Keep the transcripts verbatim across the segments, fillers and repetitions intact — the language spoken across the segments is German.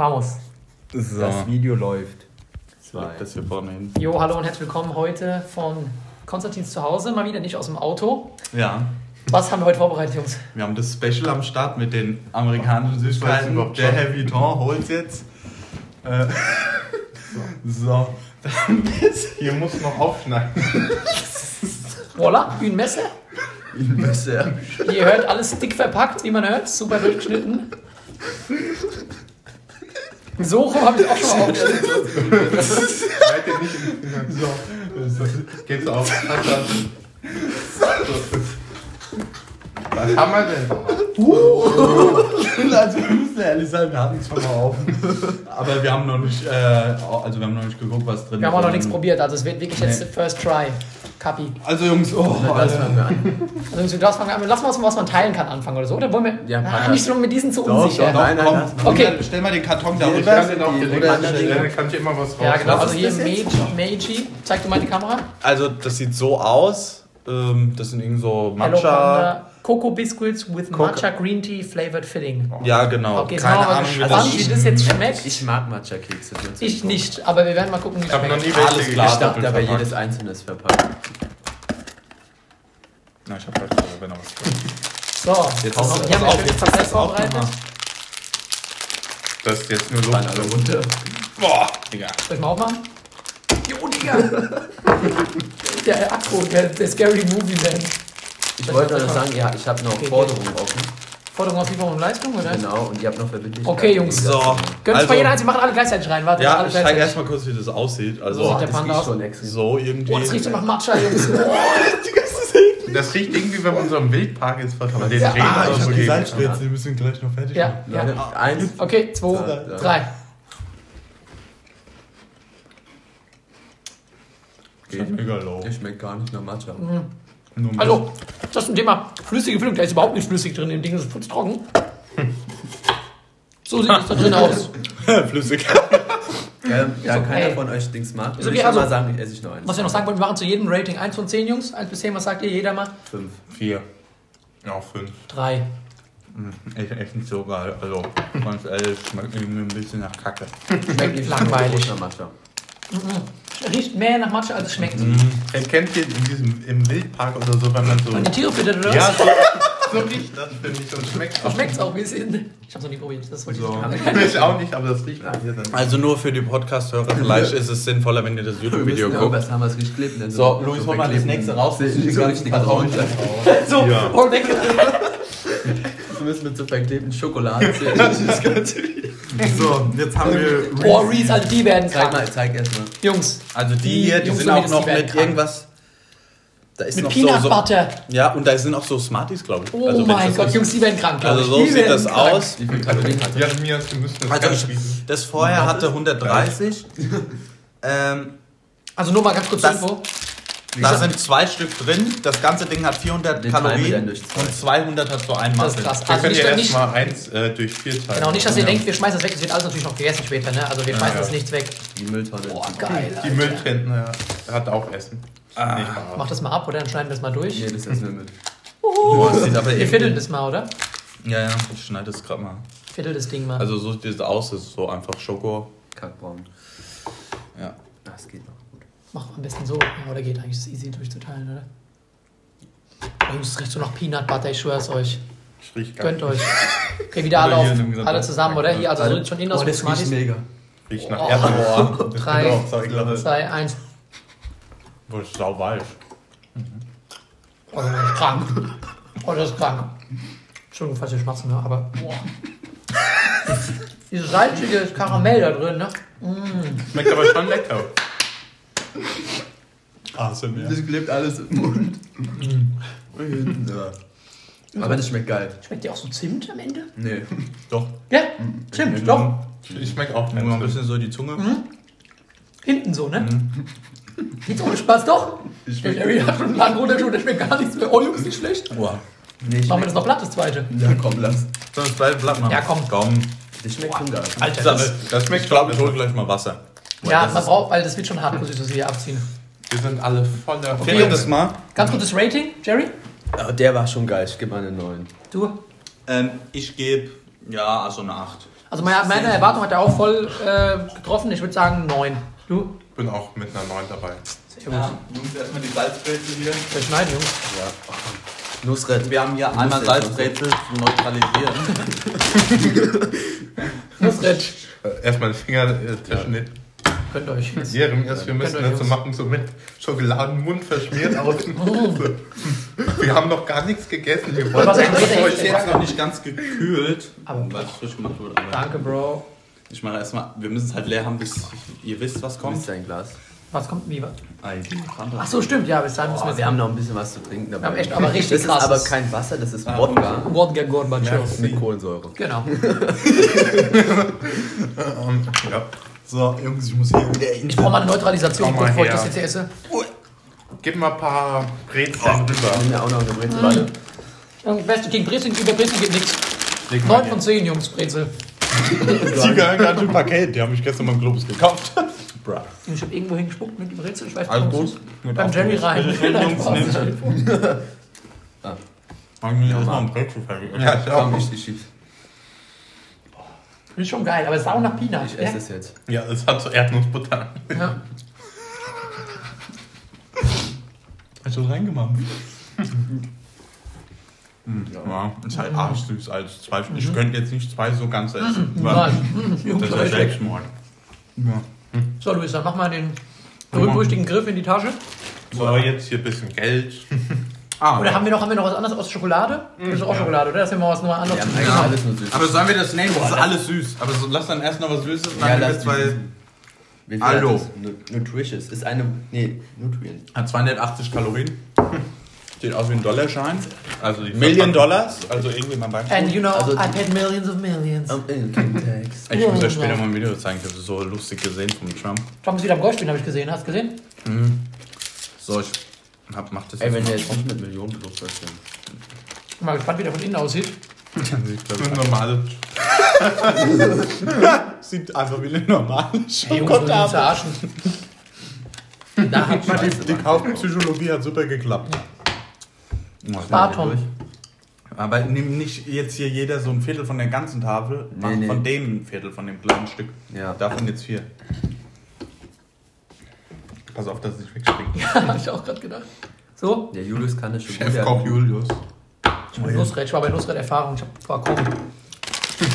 Vamos. So. Das Video läuft. Zwei. Das hier vorne hin. Jo, hallo und herzlich willkommen heute von Konstantins zu Hause. Mal wieder nicht aus dem Auto. Ja. Was haben wir heute vorbereitet, Jungs? Wir haben das Special am Start mit den amerikanischen Süßigkeiten. Der Heavy Ton holt's jetzt. Äh. So. so. Dann hier muss noch aufschneiden. Voila, ein Messer. Ein Messer. Ihr hört, alles dick verpackt, wie man hört. Super durchgeschnitten. So rum habe ich auch schon mal aufgeschnitten. Das ist so. Geht's auf. Was haben wir denn? Uh. Uh. Also wir müssen ehrlich sein, wir hatten es schon mal auf. Aber wir haben noch nicht, äh, also wir haben noch nicht geguckt, was drin ist. Wir haben auch noch nichts probiert, also es wird wirklich nee. jetzt first try. Kapi. Also Jungs, oh, oh das fangen wir an. Also Jungs, das fangen wir an. Lass mal was, was man teilen kann, anfangen oder so. Oder wollen wir ja, ah, nicht so mit diesen zu doch, unsicher? Doch, nein, nein, nein, komm, okay. Stell mal den Karton da runter. Ich kann den auch direkt kann ich immer was raus. Ja genau, also hier Meiji. Meiji. Zeig du mal die Kamera. Also das sieht so aus. Das sind irgendwie so Matcha. Coco Biscuits with Coco. Matcha Green Tea Flavored Filling. Ja, genau. Okay, keine Ahnung, wie das, also, das jetzt schmeckt. Ich mag Matcha Kekse. Ich nicht, aber wir werden mal gucken, wie es schmeckt. Ich habe noch nie welche gekauft. Ich dachte, aber jedes einzelne ist verpackt. Na, ich habe halt noch was. So, jetzt ist noch, wir haben auch jetzt das vorbereitet. Das ist jetzt nur so eine Runde. Boah, Digga. Soll ich mal aufmachen? Jo, Digga. Der Akku, der, der Scary Movie Man. Ich das wollte nur sagen, ja, ich habe noch okay, Forderungen okay. offen. Forderungen auf Lieferung und Leistung, oder? Genau, und ihr habt noch Verbindlichkeiten. Okay, Jungs. So. Könnt also, mal jeder eins, wir machen alle gleichzeitig rein. Warte, ja, ich zeige erstmal kurz, wie das aussieht. Also, so, das riecht schon extra. So irgendwie. Oh, das riecht nach Matcha, Jungs. Das riecht irgendwie, wenn man in so einem Wildpark ist. Kann man den ja. Regen ah, ich habe die Salzspritzen, die müssen gleich noch fertig ja. machen. Ja. Ja. Eins. Okay, zwei, ja. drei. Geht mega low. Der schmeckt gar nicht nach Matcha. Mhm. Also, das ist ein Thema flüssige Füllung. Da ist überhaupt nicht flüssig drin. Im Ding ist es putztrocken. So sieht es da drin aus. Flüssig. Ja, da so, keiner ey. von euch Dings mag. Also, ich also, mal sagen, ich esse ich noch eins. Was wir noch sagen wollen, wir machen zu jedem Rating eins von zehn, Jungs. eins bis zehn, was sagt ihr? Jeder mal? fünf, vier. Ja, fünf. drei. Echt, echt nicht so geil. Also, ganz ehrlich, schmeckt irgendwie ein bisschen nach Kacke. Schmeckt nicht langweilig. Riecht mehr nach Matcha, als es schmeckt. Mhm. Kennt ihr in diesem, im Wildpark oder so, wenn man so... Wenn die Tiere füttert, oder? Ja, so, so riecht das, finde ich. Und schmeckt auch. Schmeckt es auch, wie es ist. Ich hab's noch nie probiert. Das wollte so. ich nicht. Ich auch nicht, aber das riecht nach dir dann. Also nur für die Podcast-Hörer, vielleicht ist es sinnvoller, wenn ihr das YouTube-Video guckt. Ja, was haben wir es geklebt? Denn so, so, Luis, wollen wir das nächste rausnehmen? Ich kann nicht vertrauen. So, und weg. Du müssen mit so verklebten Schokoladen zählen. Das ist ganz wichtig. So, jetzt haben wir... Oh, Reese, also die werden krank. Zeig mal, zeig erstmal. Jungs. Also die, die hier, die Jungs sind auch noch mit irgendwas... Da ist mit noch Peanut so, so, Butter. Ja, und da sind auch so Smarties, glaube ich. Oh also, mein Gott, ist, Jungs, die werden krank. Also so die sieht das krank. aus. Wie viel Kalorien hat das? Ja, mir hast du müssen das also, das vorher hatte hundertdreißig. ähm, also nur mal ganz kurz Info. Da sind zwei Stück drin. Das ganze Ding hat vierhundert Den Kalorien und zweihundert hat so ein Maß. Das ist krass. Also könnt ihr erstmal eins äh, durch vier teilen. Genau, nicht, dass ihr ja. denkt, wir schmeißen das weg. Das wird alles natürlich noch gegessen später, ne? Also wir schmeißen ja, ja. das nichts weg. Die Mülltonne. Boah, geil. Die Mülltonne ja. hat auch Essen. Ah. Nee, mach das mal ab, oder? Dann schneiden wir das mal durch. Nee, das essen wir mit. Oh. Oh, das aber ihr fiddelt das mal, oder? Ja, ja. Ich schneide das gerade mal. Fiddelt das Ding mal. Also so sieht das aus. Das ist so einfach Schoko. Kackbaum. Ja. Das geht noch. Mach am besten so. Ja, oder geht eigentlich, das easy durchzuteilen, oder? Oh, Jungs, das riecht so nach Peanut Butter, ich schwör's euch. Ich riech gar Gönnt nicht. euch. Okay, wieder alle auf. Alle zusammen, oder? Hier, also so riecht schon in aus. Oh, das riecht mega. Riecht nach Erdbeeren. drei, zwei, eins. Wo ist sau weich. Oh, das ist krank. Oh, das ist krank. Entschuldigung, falls ihr schmatzen, ne? Aber, boah. Dieses salzige Karamell da drin, ne? Mm. Schmeckt aber schon lecker. Also das klebt alles im Mund. Mm. Ja. Aber das schmeckt geil. Schmeckt dir auch so Zimt am Ende? Nee. Doch. Ja, Zimt, ich doch. Ich schmecke auch nur ein bisschen so die Zunge. Mhm. Hinten so, ne? Mhm. Geht ohne Spaß doch. Ich der Jerry hat schon einen langen Runterschuh, der schmeckt gar nichts mehr. Oh, Jungs, nicht schlecht. Boah. Nee, machen wir das noch platt, das zweite? Ja, komm, lass. Soll das zweite platt machen? Ja, komm. Komm. Das schmeckt schon geil. Alter, das, das schmeckt, glaube ich, hol gleich mal Wasser. Weil ja, man braucht, weil das wird schon hart, muss ich das hier abziehen. Wir sind alle voller. Okay, okay, das mal. Ganz gutes Rating, Jerry? Oh, der war schon geil, ich gebe mal eine neun. Du? Ähm, ich gebe, ja, also eine acht. Also meine, meine Erwartung hat er auch voll äh, getroffen. Ich würde sagen neun. Du? Ich bin auch mit einer neun dabei. Sehr ja, gut. Jungs, erstmal die Salzbrezel hier. Verschneiden, Jungs. Ja. Nussret. Wir haben hier Nussret. Einmal Salzbrezel zum Neutralisieren. Nussret. Erstmal den Finger äh, zwischen den... Könnt ihr euch jetzt. Ja, wir müssen jetzt so machen, so mit Schokoladenmund verschmiert aus dem Hose. Wir haben noch gar nichts gegessen. Wir wollten euch jetzt noch nicht ganz gekühlt, weil es frisch gemacht wurde. Danke, Bro. Ich mache erstmal, wir müssen es halt leer haben, bis ihr wisst, was kommt. Ein Glas. Was kommt denn lieber? Ach so, stimmt, ja, bis dahin müssen wir. Wir haben noch ein bisschen was zu trinken dabei. Wir haben echt, aber richtig das krass. Das ist aber kein Wasser, das ist Wodka. Wodka Gorbatschow. Mit Kohlensäure. Genau. Ja. So, Jungs, ich muss hier wieder hin. Ich brauche mal eine Neutralisation, mal bevor her. Ich das jetzt esse. Gib mal ein paar Brezeln rüber. Ich nehme auch noch eine Brezeln. Mhm. Beste gegen Brezeln, über Brezeln geht nichts. neun von zehn, Jungs, Brezel. Die gehören gerade im Paket, die habe ich gestern beim Globus gekauft. Ich habe irgendwo hingespuckt mit dem Brezel, ich weiß nicht. Also gut. Mit beim Jerry rein. Ich will Jungs nehmen. Ah. Ich will erstmal einen Brezel fertig. Ja, ich auch. Ich schieb's. Ist schon geil, aber es sah auch nach Peanut. Ich esse es jetzt. Ja, es hat so Erdnussbutter. Ja. Hast du das reingemacht? Ja, ist halt arsch süß. Also zwei, mhm. Ich könnte jetzt nicht zwei so ganz essen. Mhm. Weil mhm. Das ist echt schmal. Ja. So, Luis, dann mach mal den berühmt-berüchtigten Griff in die Tasche. So, jetzt hier ein bisschen Geld. Ah, oder ja. haben, wir noch, haben wir noch was anderes aus Schokolade? Mhm. Das ist auch ja. Schokolade, oder? Das ist ja mal was anderes. Ja, ja. Alles nur süß. Aber sollen wir das nehmen? Das ist alles süß. Aber so, lass dann erst noch was Süßes. Ja, lass zwei. Hallo. Nutritious. Ist eine. Nee, Nutrient. Hat zweihundertachtzig Kalorien. Sieht aus wie ein Dollarschein. Also die Million Dollars. Also irgendwie mal beim. And you know, also, I paid millions of millions. Of income tax. Ich muss euch später mal ein Video zeigen. Ich habe so lustig gesehen von Trump. Trump ist wieder am Golfspielen, habe ich gesehen. Hast du gesehen? Mhm. So, ich. Hab, macht das. Ey, wenn der jetzt kommt mit Millionen plus verstehen. Ich bin mal gespannt, wie der von innen aussieht. Sieht normal. Sieht einfach wie eine normale Schokolade. Da hat man die, die Kaufpsychologie hat super geklappt. Ja. Sparton. Aber nimm nicht jetzt hier jeder so ein Viertel von der ganzen Tafel, nee, mach nee. Von dem ein Viertel von dem kleinen Stück. Ja. Davon jetzt vier. Pass auf, dass es nicht wegspringt. Ja, hab ich auch gerade gedacht. So? Der Julius kann das schon. Chefkoch Julius. Ich war, Nussred, ich war bei Nussred-Erfahrung. Ich war komisch.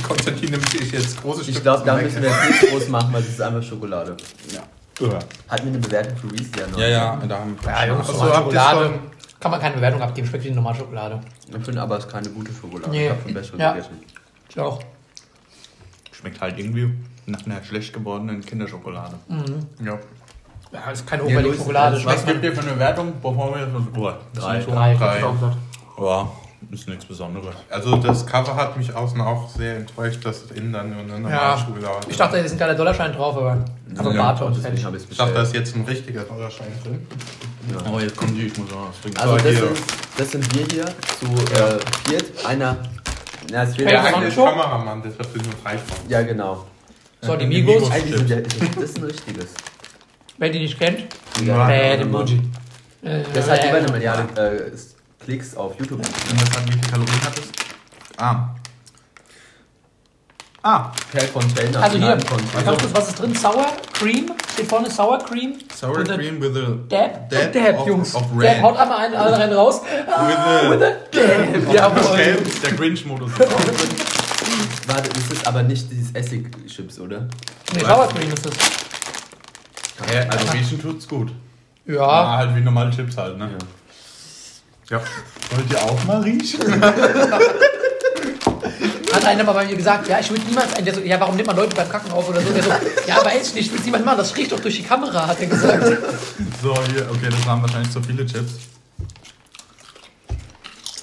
Konstantin nimmt sich jetzt große Stücke. Ich glaube, da müssen wir jetzt nicht groß machen, weil es ist einfach Schokolade. Ja. ja. Hat mir eine Bewertung für Reese ja noch. Ja, ja. Da haben wir ja, Jungs, also, Schokolade. Kann man keine Bewertung abgeben. Schmeckt wie eine normale Schokolade. Ich finde aber, es ist keine gute Schokolade. Nee. Ich habe schon bessere ja. gegessen. Ich auch. Schmeckt halt irgendwie nach einer schlecht gewordenen Kinderschokolade. Mhm. Ja. Ja, das ist keine hochwertige Schokolade. Was gibt ihr für eine Wertung? Bevor wir das drei, drei, drei. Ja, ist nichts Besonderes. Also das Cover hat mich außen auch sehr enttäuscht, dass es innen dann nur eine normale Schokolade ist. Ich dachte, da ist ein kleiner Dollarschein drauf, aber also ja, Barton, das hätte ich habe ich dachte, da ist jetzt ein richtiger Dollarschein drin. Ja. Oh, jetzt kommt die, ich muss auch was trinken. Also das, so, sind, das sind wir hier zu äh, viert. Einer, na, es fehlt ein Kameramann, deshalb sind wir frei. Ja, genau. So, die Migos. Das ist ein richtiges. Wer die nicht kennt, ja, äh, den Muji. Das hat über eine Milliarde äh, Klicks auf YouTube. Und was hat, wie viele Kalorien hat das? Ah. Ah. Per Container. Also hier, also. Was ist drin? Sour Cream. Steht vorne Sour Cream. Sour with Cream with a Dab. Dab, Dab of, Jungs. Of Dab, haut einmal einen anderen rein raus. Ah, with a Dab. Ja, der Grinch-Modus. Warte, das ist aber nicht dieses Essig-Chips, oder? Nee, Sour Cream ist das. Ja, also riechen tut's gut. Ja. Na, halt wie normale Chips halt, ne? Ja. ja. Wollt ihr auch mal riechen? Hat einer mal bei mir gesagt, ja, ich würde niemals, der so, ja, warum nimmt man Leute beim Kacken auf oder so? Der so, ja, aber echt nicht, ich will es niemand machen, das riecht doch durch die Kamera, hat er gesagt. So, hier, okay, das waren wahrscheinlich so viele Chips.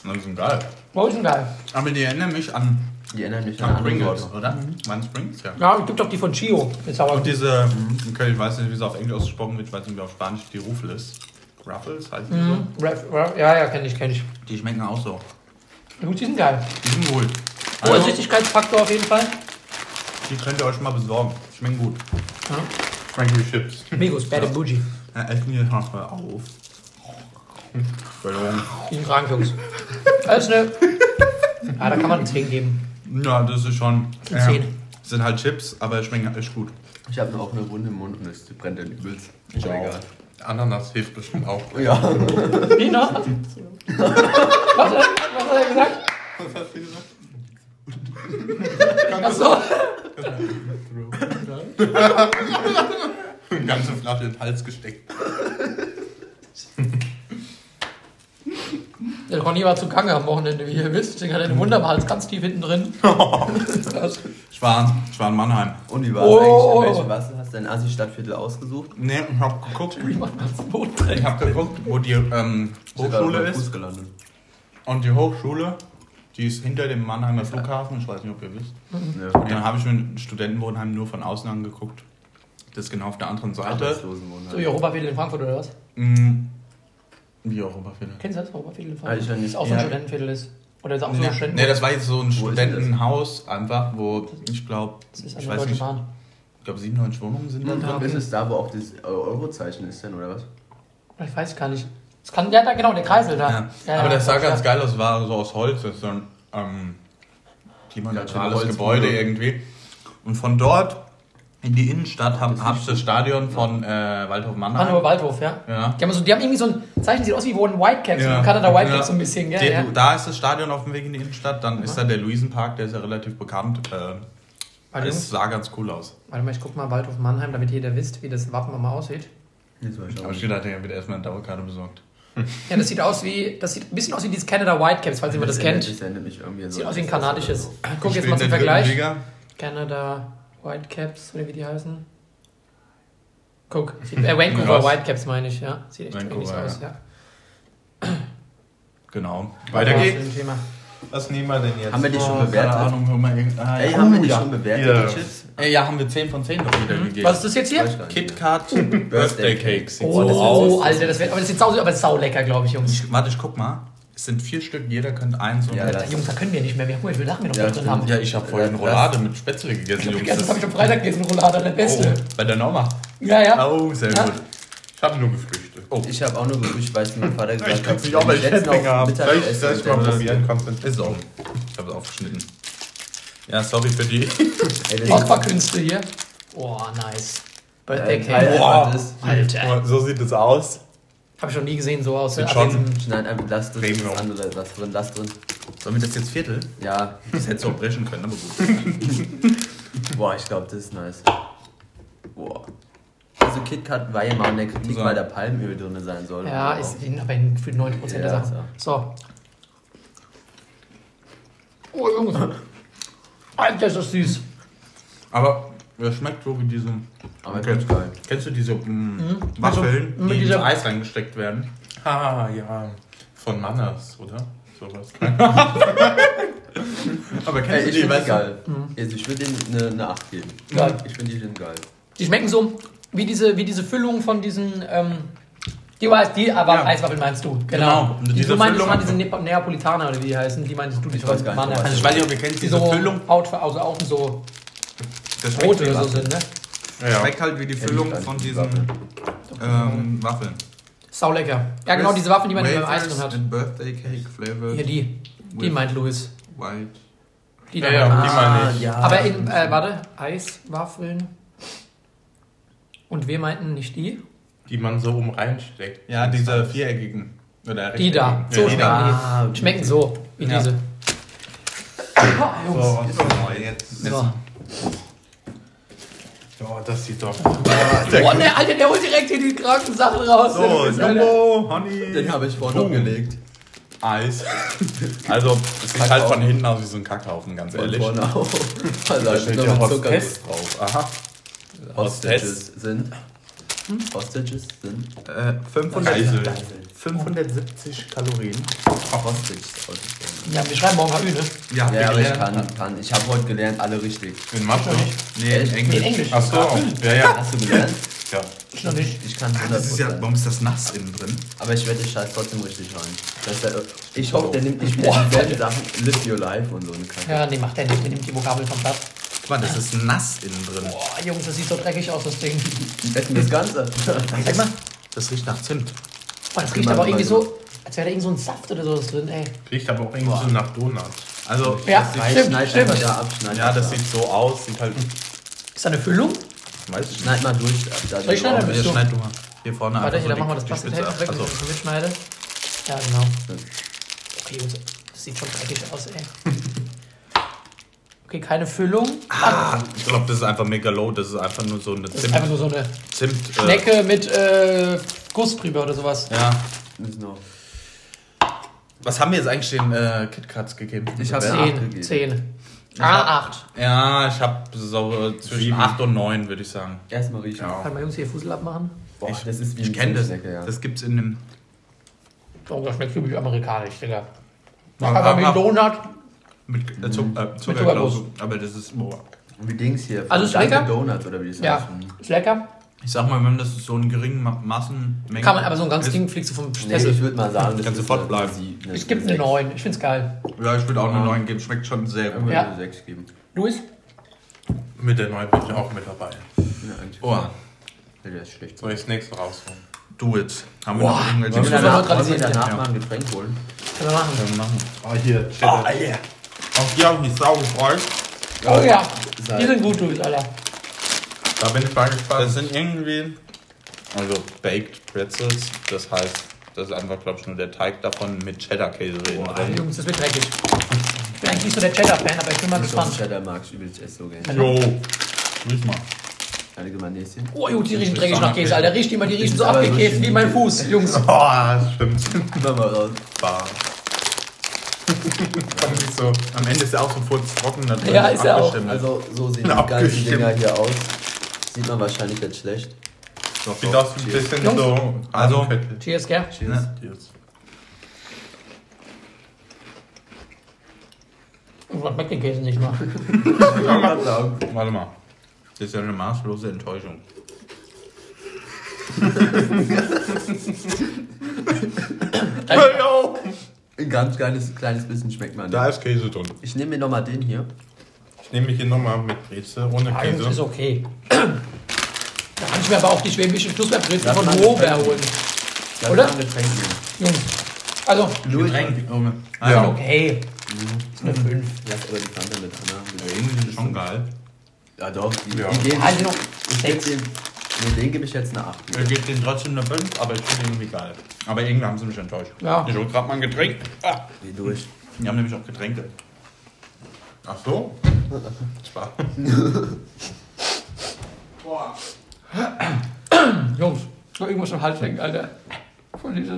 Na, die sind geil. Oh, die sind geil. Aber die erinnern mich an... Die erinnern mich an Pringles, oder? Wann Springs? Ja. Ja, es gibt doch die von Chio. Und diese, okay, ich weiß nicht, wie es auf Englisch ausgesprochen wird, ich weiß nicht, wie auf Spanisch die Ruffles. Ruffles heißt die mm, so? Raff, Raff, ja, ja, kenne ich, kenne ich. Die schmecken auch so. Ja, gut, die sind geil. Die sind wohl. Also, oh, Süßigkeitsfaktor auf jeden Fall. Die könnt ihr euch mal besorgen. Schmecken gut. Ja. Frankie Chips. Migos, Bad and Bougie. Ja, essen wir noch mal auf. Die sind krank, Jungs. Alles ne. Ah, da kann man einen Zehn geben. Ja, das ist schon. Äh, Das sind halt Chips, aber schmecken echt gut. Ich habe auch eine Wunde im Mund und es brennt dann übelst. Ich auch. Egal. Ananas hilft bestimmt auch. Ja. Wie noch? Was, was hat er gesagt? Was hast du gesagt? Achso. Ganz so flach in den Hals gesteckt. Der Ronny war zu Gange am Wochenende, wie ihr wisst. Deswegen hat er den Wunder im Hals ganz tief hinten drin. Ich war, ich war in Mannheim. Und wie war oh. eigentlich? In welchem Wasser hast du dein Assi-Stadtviertel ausgesucht? Nee, ich hab geguckt. Ich hab geguckt, wo die ähm, Hochschule ist. Und die Hochschule, die ist hinter dem Mannheimer Flughafen. Ich weiß nicht, ob ihr wisst. Ja. Und dann habe ich mir ein Studentenwohnheim nur von außen angeguckt. Das ist genau auf der anderen Seite. So wie Europaviertel in Frankfurt oder was? Mm. Wie Europaviertel. Kennst du das, Europaviertel in Frankfurt? Also, das ist auch so ein ja. Studentenviertel ist. Oder ist auch so ja. ein Studenten- Nee, das war jetzt so ein wo Studentenhaus einfach, wo ich glaube, ich weiß nicht, Bahn. Ich glaube siebenundneunzig Wohnungen sind da drin. Ist es da, wo auch das Eurozeichen ist denn, oder was? Ich weiß gar nicht. Das kann, ja, da genau, der Kreisel da. Ja. Ja, aber ja, das sah ganz ja. geil aus, war so aus Holz, das ist so ein ähm, klimaneutrales ja, Gebäude irgendwie. Und von dort in die Innenstadt habe hab ich das Stadion von äh, Waldhof Mannheim. Mannheim Waldhof, ja. ja. Die, haben so, die haben irgendwie so ein Zeichen, sieht aus wie wo ein Whitecaps, ja. Kanada Whitecaps ja. so ein bisschen. Gell? Der, ja. Da ist das Stadion auf dem Weg in die Innenstadt, dann mhm. ist da der Luisenpark, der ist ja relativ bekannt. Äh, das Jungs, sah ganz cool aus. Warte mal, ich guck mal Waldhof Mannheim, damit jeder wisst, wie das Wappen mal aussieht. Aber steht da, der wird erstmal eine Dauerkarte besorgt. Ja, das sieht aus wie, das sieht ein bisschen aus wie dieses Canada Whitecaps, falls jemand das, das kennt. Das sieht aus wie ein kanadisches. So. Guck jetzt mal zum Vergleich. Liga. Canada Whitecaps, oder wie die heißen. Guck, sieht, äh, Vancouver Whitecaps meine ich, ja. Sieht echt ähnlich ja. aus, ja. Genau. Weiter geht's. Was nehmen wir denn jetzt? Haben wir die schon oh, bewertet? Keine Ahnung, wir irgend- ah, Ey, ja, haben wir die ja. schon bewertet, yeah. die Chips? Ey, ja, haben wir zehn von zehn doch wieder mhm. gegeben. Was ist das jetzt hier? KitKat Birthday Cake. Sieht oh, so das aus. Oh, Alter, das wird, aber das sieht sau, aber sau lecker, glaube ich, Jungs. Ich, warte, ich guck mal. Es sind vier Stück, jeder könnte eins. Und ja, das Jungs, da können wir nicht mehr. Wir haben wir noch ja, drin haben. Ja, ich habe vorhin Roulade mit Spätzle gegessen, Jungs. Gestern habe ich am Freitag gegessen, Roulade, der Beste. Oh, bei der Norma. Ja, ja. Oh, sehr ja. gut. Ich habe nur Gefrüchte. Oh. Ich habe auch nur Gefrüchte, weil es mein Vater gesagt hat. Ich kann es nicht auch, weil ich Fettfinger habe. Soll ich es mal probieren? Ist auch. Ich habe es aufgeschnitten. Ja, sorry für die Ausbackkünste hier. Oh, nice. Birthday Cake. Boah, Alter. So sieht es aus. Habe ich noch nie gesehen, so aus. Schon. Nein, einfach lass das andere, lass drin, lass drin. Sollen wir das jetzt viertel? Ja. Das hättest du auch brechen können, aber gut. Boah, ich glaube, das ist nice. Boah. Also KitKat war ja mal in der Kritik, so. Weil da Palmöl drin sein soll. Ja, ist in, aber in für neunzig Prozent ja, der Sachen. So. Oh, Jungs. Alter, ist das süß. Aber das schmeckt so wie diese... Aber kennst, geil. Kennst du diese m- mhm. Waffeln, also, die in dieser- Eis reingesteckt werden? Ah, ja. Von Manners, oder? Sowas. Aber kennst hey, du die? Weiß geil. Mhm. Also ich würde denen eine, eine acht geben. Geil. Ich finde die sind geil. Die schmecken so... Wie diese, wie diese Füllung von diesen, ähm, die, die ja. Eiswaffeln meinst du? Genau. genau. Die, diese du meinst Füllung diese ne- Neapolitaner oder wie die heißen, die meinst du, die ich weiß gar nicht. Also ich weiß nicht, ob ihr kennt, die diese so Füllung. Haut, also außen so das rot oder so sind, ne? Ja, ja. Schmeckt halt wie die Füllung ja, die von diesen ähm, Waffeln. Sau lecker. Ja genau, diese Waffeln, die man beim Eis drin hat. And birthday cake flavored ja, die. Die meint Louis. White. Die ja, ja, ah, die meine ich. Ja. Aber in, äh, warte, Eiswaffeln. Und wir meinten nicht die? Die man so oben reinsteckt. Ja, diese viereckigen. Oder die da. So ja, die da. Die. Schmecken so, wie ja. diese. Oh, Jungs. So, so, jetzt. So. Oh, das sieht doch... Oh, der oh, der, Alter, der holt direkt hier die kranken Sachen raus. So, Jumbo, Honey. Den habe ich vorhin umgelegt. Eis. Also, es sieht halt von hinten aus wie so ein Kackhaufen, ganz ehrlich. Von vorne auch. Also, da steht ja Hostess drauf. Aha. Hostages sind, hm? Hostages sind äh, fünfhundert, fünfhundertsiebzig Kalorien. Ach, Hostages. Ja, wir schreiben morgen H Ü, ne? Ja, ja aber ich kann, kann. Ich habe heute gelernt, alle richtig. In Matcha nicht? Nee, in Englisch. In Englisch. Ach so, auch. Ja, ja. Hast du gelernt? Ja. Ich noch nicht. Ich kann es ja, warum ist das nass innen drin? Aber ich werde den Scheiß trotzdem richtig rein. Das ist ja, ich hoffe, oh. der nimmt nicht mehr die selben Sachen. Live your life und so eine Kacke. Ja, nee, macht der nicht. Der nimmt die Vokabel vom Platz. Guck mal, das ist nass innen drin. Boah, Jungs, das sieht so dreckig aus, das Ding. Das Ganze. Sag mal. Das riecht nach Zimt. Boah, das riecht aber irgendwie so, als wäre da irgend so ein Saft oder sowas drin, ey. Riecht aber auch irgendwie so nach Donut. Also, ja, das sieht, schneid einfach da ab. Ja, das sieht so aus. Sieht halt ist da eine Füllung? Weiß ich nicht. Schneid mal durch. Da soll ich schneiden? Ja, schneid du mal. Hier vorne. Warte, hier, so dann machen wir das Plastikteil weg, also. Wenn ich mitschneide. Ja, genau. Okay, das sieht schon dreckig aus, ey. Okay, keine Füllung. Ah, ah. Ich glaube, das ist einfach mega low. Das ist einfach nur so eine das Zimt. Ist einfach nur so eine Zimt, Schnecke äh, mit äh, Gusspriebe oder sowas. Ja, genau. Was haben wir jetzt eigentlich den äh, KitKats gegeben? Ich habe zehn. Ah, acht. Ja, ich habe so zwischen acht und neun, würde ich sagen. Erstmal riechen. Ja. Kann man Jungs hier Fussel abmachen? Boah, ich, das ist wie ich kenne das. Ja. Das gibt's in einem. Oh, das schmeckt typisch amerikanisch, Digga. Man kann mit Donut. Mit mhm. Zucker, äh, Zuckerguss. Aber das ist. Boah. Wie Dings hier. Also ist lecker. Donut, oder wie das ja, heißt. Ist lecker. Ich sag mal, wenn das so eine geringe Massenmenge. Kann man aber so ein ganzes Ding fliegst du vom Tessel. Nee, ich würde mal sagen, das kannst du sofort bleiben. Eine, ich gebe eine neun. Ich find's geil. Ja, ich würde auch eine neun geben. Schmeckt schon sehr gut. Ich würde eine sechs geben. Luis? Mit der neun bin ich auch mit dabei. Ja, oh. Der ist schlecht. Soll ich das nächste rausholen? Du jetzt. Haben wir noch irgendwelche? Wollen wir danach mal ein Getränk holen? Können wir machen. Können wir machen. Oh, hier. Oh, yeah. Auf die habe ich mich sau gefreut. Oh ja. Die sind gut, Luis, Alter. Da bin ich mal gespannt. Das sind irgendwie, also Baked Pretzels, das heißt, das ist einfach, glaube ich, nur der Teig davon mit Cheddar-Käse oh, drin. Jungs, das wird dreckig. Ich bin eigentlich nicht so der Cheddar-Fan, aber ich bin mal ich gespannt. Cheddar magst du übelst echt so gerne. Jo, riech mal. Allgemein Näschen. Oh, jo, die riechen dreckig nach Käse, Alter. Riecht immer, die riechen so abgeklebt wie mein Fuß, Jungs. Oh, das stimmt. Mach mal raus. Bah. So, am Ende ist er auch so kurz trocken. Da drin. Ja, ist er auch. Also, so sehen die ganzen Dinger hier aus. Sieht man wahrscheinlich jetzt schlecht. Doch, sieht aus ein bisschen Jungs. So. Also, cheers, gell? Cheers. Ja. Cheers. Ich mag den Käse nicht mal. Warte mal. Das ist ja eine maßlose Enttäuschung. Ein ganz kleines, kleines bisschen schmeckt man. Da ist Käse drin. Ich nehme mir nochmal den hier. Nehme ich hier nochmal mit Breze, ohne Käse. Das ist okay. Da kann ich mir aber auch die schwäbische Flusswerbreze von Hofer holen. Oder? Jungs, also... Getränk. Das ist okay. Das ist eine fünf. Ja, aber die Fanta mit Anna. Irgendwie sind schon geil. Ja doch. Also noch sechs. Den gebe ich jetzt eine acht. Ich gebe den trotzdem eine fünf, aber ich finde irgendwie geil. Aber irgendwie haben sie mich enttäuscht. Ja. Ich hole gerade mal ein Getränk. Wie durch. Die haben nämlich auch Getränke. Ach so? Spaß. Boah. Jungs, so irgendwas im Hals hängen, Alter. Von dieser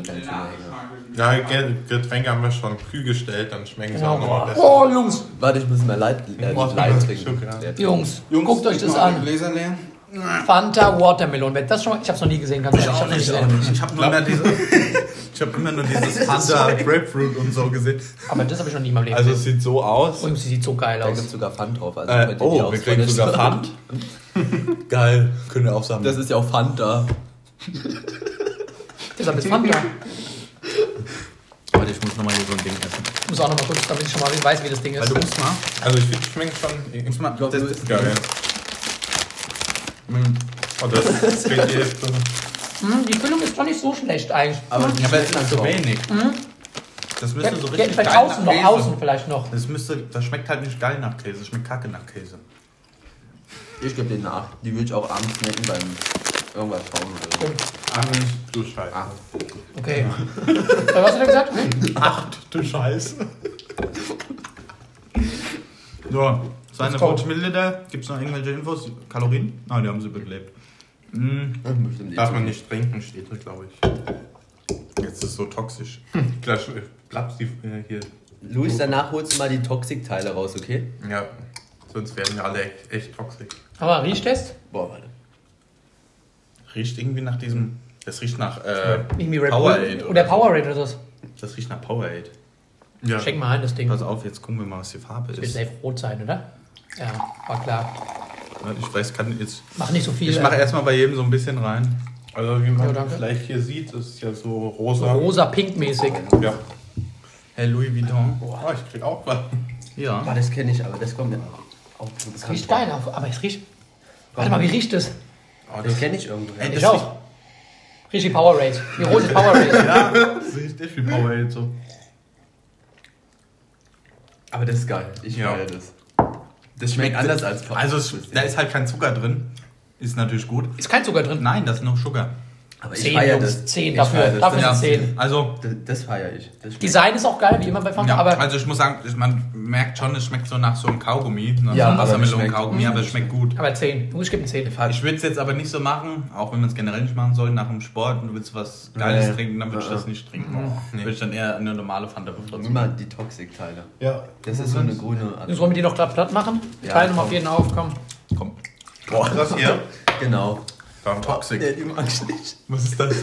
ja, Getränke haben wir schon kühl gestellt, dann schmecken sie auch nochmal besser. Oh, Jungs! Warte, ich muss mal Leid trinken. Jungs, guckt euch das an. Fanta Watermelon. Das schon, ich hab's noch nie gesehen. Ganz ich auch nicht. Ich hab nur diese... Ich habe immer nur dieses Fanta Grapefruit und so gesehen. Aber das habe ich noch nie in meinem Leben gesehen. Also es sieht so aus. Und sie sieht so geil aus. Da gibt sogar Pfand drauf. Also äh, oh, wir kriegen sogar Pfand. Geil, können wir auch sagen. Das ist ja auch Fanta. Deshalb ist Fanta. Warte, ich muss nochmal hier so ein Ding essen. Ich muss auch nochmal kurz, damit ich schon mal weiß, wie das Ding ist. Also du musst mal. Also ich schmeckt schon... Ich glaub, das ist geil. Ja. Oh, das klingt hier jetzt... Die Füllung ist doch nicht so schlecht eigentlich. Aber es ist halt so wenig. Mhm. Das müsste so richtig geil außen nach Käse. Noch, außen vielleicht noch. Das, müsste, das schmeckt halt nicht geil nach Käse, das schmeckt kacke nach Käse. Ich gebe denen eine acht. Die würde ich auch abends schmecken beim irgendwas bauen. Abends, du Scheiße. Acht. Okay. Was hast du denn gesagt? acht, du Scheiße. So, seine fünfzig Milliliter. Gibt es noch irgendwelche Infos? Kalorien? Nein, die haben sie beglebt. Mmh. Darf man nicht trinken, steht da, glaube ich. Jetzt ist es so toxisch. Klatsch, plaps die äh, hier. Luis, danach holst du mal die Toxik-Teile raus, okay? Ja, sonst werden wir alle echt, echt toxisch. Aber riecht das? Boah, warte. Riecht irgendwie nach diesem... Das riecht nach äh, Powerade. Oder, oder Powerade oder so. Das riecht nach Powerade. Ja. Schenk mal rein, das Ding. Pass auf, jetzt gucken wir mal, was die Farbe das ist. Das wird safe rot sein, oder? Ja, war klar. Ich weiß, kann jetzt. Mach nicht so viel. Ich mache erstmal bei jedem so ein bisschen rein. Also, wie man ja, vielleicht hier sieht, ist es ja so rosa. So rosa-pink-mäßig. Ja. Herr Louis Vuitton. Oh, ich krieg auch was. Ja. Aber das kenne ich, aber das kommt ja auch. Das riecht geil, aber es riecht. Warte mal, wie riecht das? Oh, das das kenne ich irgendwo. Ey, das ich auch. Riecht wie Powerade. Wie rote Powerade. Ja, das riecht echt wie Powerade so. Aber das ist geil. Ich ja. feiere das. Das schmeckt, schmeckt anders als Pop. Also es, da ist halt kein Zucker drin. Ist natürlich gut. Ist kein Zucker drin? Nein, das ist noch Sugar. Aber zehn, ich feiere das. zehn dafür. Das. Dafür ja. zehn. Also das, das feiere ich. Das Design ist auch geil, wie immer bei Fanta. Ja. Aber also ich muss sagen, man merkt schon, es schmeckt so nach so einem Kaugummi. Nach ja, so einem Wassermelonen-Kaugummi, aber es schmeckt gut. Aber zehn. Ich gebe eine zehn. Ich würde es jetzt aber nicht so machen, auch wenn man es generell nicht machen soll, nach dem Sport. Und du willst was Geiles nee. trinken, dann würde ich das nicht trinken. Oh. Nee. Würde ich dann eher eine normale Fanta bevorzugen. Immer die Toxic-Teile. Ja. Das ist so eine grüne Art. Sollen wir die noch glatt platt machen? Die ja, teilen wir auf jeden auf. Komm. Komm. Boah, das hier. Genau. Warum Toxic? Nee, die mag ich nicht. Was ist das?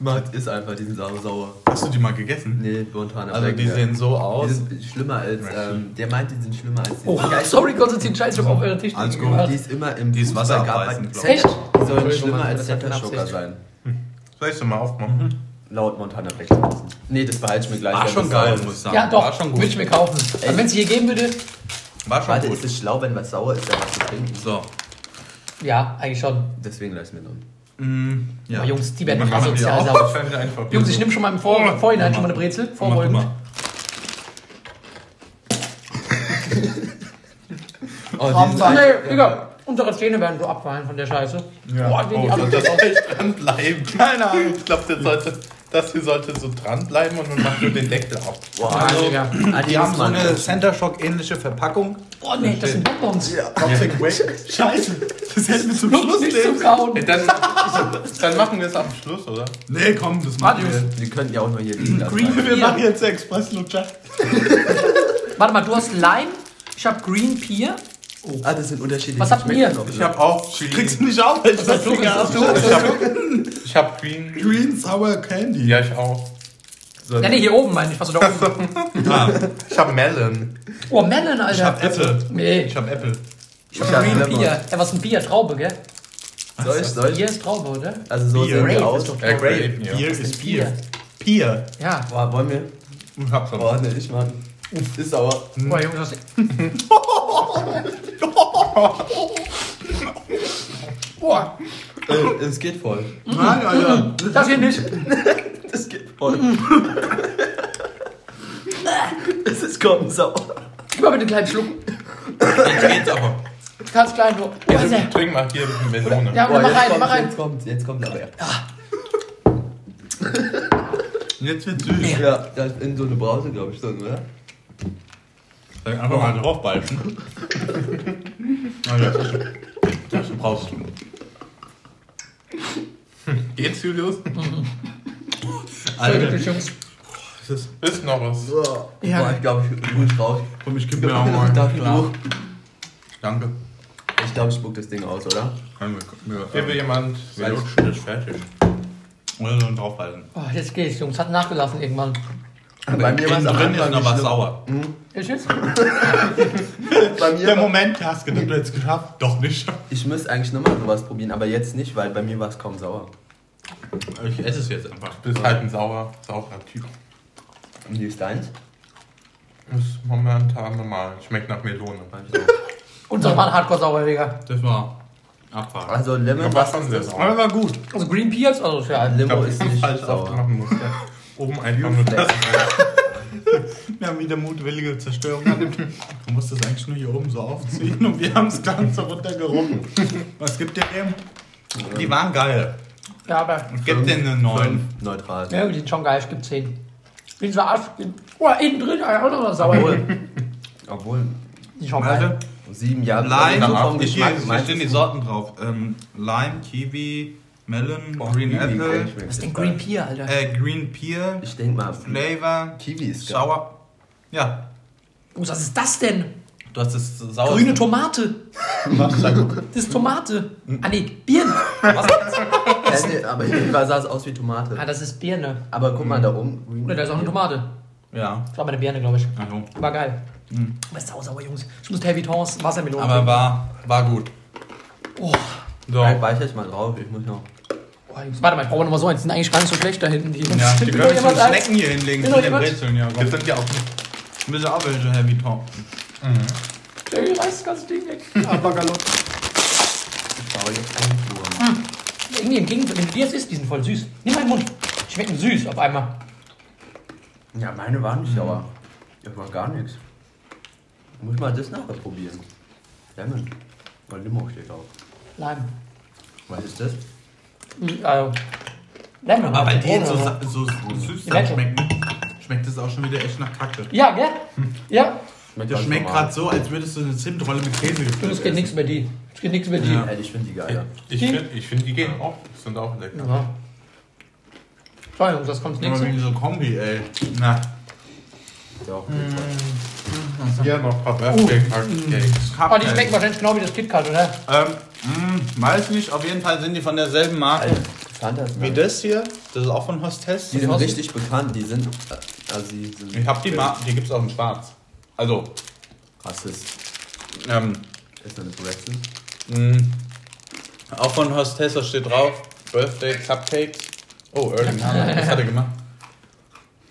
Macht ist einfach, die sind sauer, sauer. Hast du die mal gegessen? Nee, Montana. Also die sehen so aus. Die sind schlimmer als, ähm, der meint, die sind schlimmer als die. Oh, sorry, Konstantin, scheiß doch auf eure Tisch. Alles gut. Die ist immer im Wasser gearbeitet. Echt? Die sollen schlimmer als Zuckerschocker sein. Soll ich sie mal aufmachen? Laut Montana Brecht. Nee, das behalte ich mir gleich. War schon geil, muss ich sagen. Ja doch, war schon gut. Würde ich mir kaufen. Also wenn es hier geben würde. War schon gut. Warte, ist es schlau, wenn was sauer ist, dann was zu trinken? So. Ja, eigentlich schon. Deswegen lass mir dann. Mm, ja. Aber Jungs, die werden nicht asozial sein. Jungs, ich nehme schon mal im Vor oh, Vorhinein oh, schon mal eine Brezel. Vorbeugend. Oh, nee, Digga, unsere Zähne werden so abfallen von der Scheiße. Ja. Boah, oh, soll das echt dranbleiben? Keine Ahnung. Ich glaube, das sollte, das hier sollte so dranbleiben und man macht nur den Deckel ab. Boah, also, Digga. Die haben so eine Center Shock-ähnliche Verpackung. Boah, nee, das sind Bonbons. Ja. Scheiße. Das hätten wir zum Schluss nehmen. Hey, dann, dann machen wir es am Schluss, oder? Nee, komm, das machen wir. Wir könnten ja auch noch hier liegen lassen. Green Peer. Wir machen jetzt Express Lutscher. Warte mal, du hast Lime, ich hab Green Peer. Oh. Ah, das sind unterschiedliche. Was habt ihr? Ich hab auch Chili. Kriegst du nicht auf, welches das du hast du? Ich hab, ich hab Green... Green Sour Candy. Ja, ich auch. So, ja, nee, hier oben meine ich. Was du da oben? Ah, ich hab Melon. Oh, Melon, Alter. Ich hab Apple. Nee. Ich hab Apple. Ich hab Green Bier. Ja, was ist ein Bier? Traube, gell? Soll ich, soll ich? Bier ist Traube, oder? Also so Bier. Sehen aus. Ist äh, Bier, ja. Bier ist Bier. Bier. Ja. Boah, wollen wir? Ich hab's aber. Boah, ne, ich, Mann. Ist sauer. Boah, Junge, das... Boah. Äh, es geht voll. Nein, Alter. Das hier nicht. Das geht voll. Es ist kaum sauer. Gib mal bitte einen kleinen Schluck. Jetzt geht's aber. Ganz klein. Oh, ja, trink mal hier mit Melone. Ja, boah, mach rein, kommt, mach rein. Jetzt kommt, jetzt kommt aber ja. Jetzt wird's süß. Ja, ja, das ist in so eine Brause, glaube ich, so, oder? Dann einfach oh. mal draufbeißen. Alter, das, das brauchst du. Geht's, Julius? Mhm. Alter, Jungs. Das ist noch was. So. Ja. Boah, ich glaube, ich bin gut raus. Komm, ich geb mir auch mal. Ja. Danke. Ich glaube, ich spuck das Ding aus, oder? Können wir, wir, Hier will jemand. Wir lutschen das fertig. Oder so ein Draufbeißen. Oh, jetzt geht's, Jungs. Hat nachgelassen irgendwann. Bei mir war es drin ist noch was sauer. Hm? Ist jetzt? Bei mir der Moment, hast du jetzt geschafft? Doch nicht. Ich müsste eigentlich nochmal sowas probieren, aber jetzt nicht, weil bei mir war es kaum sauer. Ich esse es jetzt einfach. Du bist halt ein sauer, saurer Typ. Und wie ist deins? Das ist momentan normal. Schmeckt nach Melone. Und das war ein Hardcore-Sauer, Digga. Das war Abfahrt. Also Lemon war schon sehr sauer. Aber war gut. Also Green Peer ist also fair. Lemon ist nicht sauer. Oben einfach nur das. Wir haben wieder mutwillige Zerstörung. Du musst das eigentlich nur hier oben so aufziehen und wir haben das Ganze runtergerufen. Was gibt ihr dem? Die waren geil. Ja, aber... Es gibt denn eine neun. Neutral. Ja, die sind schon geil. Es gibt zehn. Bin so Arsch. Oh, innen drin. Auch noch was sauer. Obwohl. Die schon geil. Sieben Jahre. Lime. So ich hier stehen die Sorten drauf. Ähm, Lime, Kiwi... Melon, oh, Green Apple. Was ist denn Green Peer, Alter? Äh, Green Peer. Ich denke mal. Flavor. Kiwi ist geil. Sauer. Ja. Oh, was ist das denn? Du hast das sauer. Grüne Tomate. Das ist Tomate. Ah, nee, Birne. Was gibt's? Ja, nee, aber jedenfalls sah es aus wie Tomate. Ah, das ist Birne. Aber guck mal da oben. Green, da ist auch eine Tomate. Ja. Das war meine Birne, glaube ich. Hallo. War geil. Mhm. Aber ist sauer, sauer, Jungs. Ich muss Heavy Tons Wassermelone. Aber war, war gut. Oh. So. Ja, weiche ich mal drauf. Ich muss noch. Warte mal, ich brauche nochmal so eins. Die sind eigentlich gar nicht so schlecht da hinten. Die, ja, die können wir schon Schnecken hier hinlegen. Mit den Brezeln, ja. Gibt es hier auch nicht. Müssen auch welche Heavy Top. Mhm. Der reißt das ganze Ding weg. Aber Galopp. Ich brauche jetzt einen Tour. Hm. Irgendwie im Gegenteil, wenn du die jetzt isst, die sind voll süß. Nimm meinen Mund. Die schmecken süß auf einmal. Ja, meine waren nicht sauer. Mhm. Das war gar nichts. Muss ich mal das nachher probieren. Lemon. Weil Limo steht drauf. Lime. Was ist das? Also, Lemon. Aber bei denen so, so, so süß dann schmecken, schmeckt das auch schon wieder echt nach Kacke. Ja, gell? Hm. Ja. Schmeckt das schmeckt gerade so, als würdest du eine Zimtrolle mit Käse gefüllt essen. Es geht nichts über die. Es geht nichts über die. Ja. Ich finde die geil. Ich, ich finde, find, die gehen auch. Sind auch lecker. Ja. Toll, Jungs, das kommt nichts. Aber wegen so Kombi, ey. Na. Ist ja auch gut. Mm. Hier noch ein paar Birthday-Cupcakes. Aber die schmecken wahrscheinlich genau wie das KitKat, oder? Ähm, mh, weiß nicht. Auf jeden Fall sind die von derselben Marke. Das wie das hier. Das ist auch von Hostess. Die sind Hostess? Richtig bekannt. Die sind... Also die sind ich hab die Marke. Die gibt's auch in Schwarz. Also... Was ist... Ähm... Ist das eine Brezel? Mh. Auch von Hostess, da steht drauf. Birthday-Cupcakes. Oh, Erling Haaland, was hat er gemacht?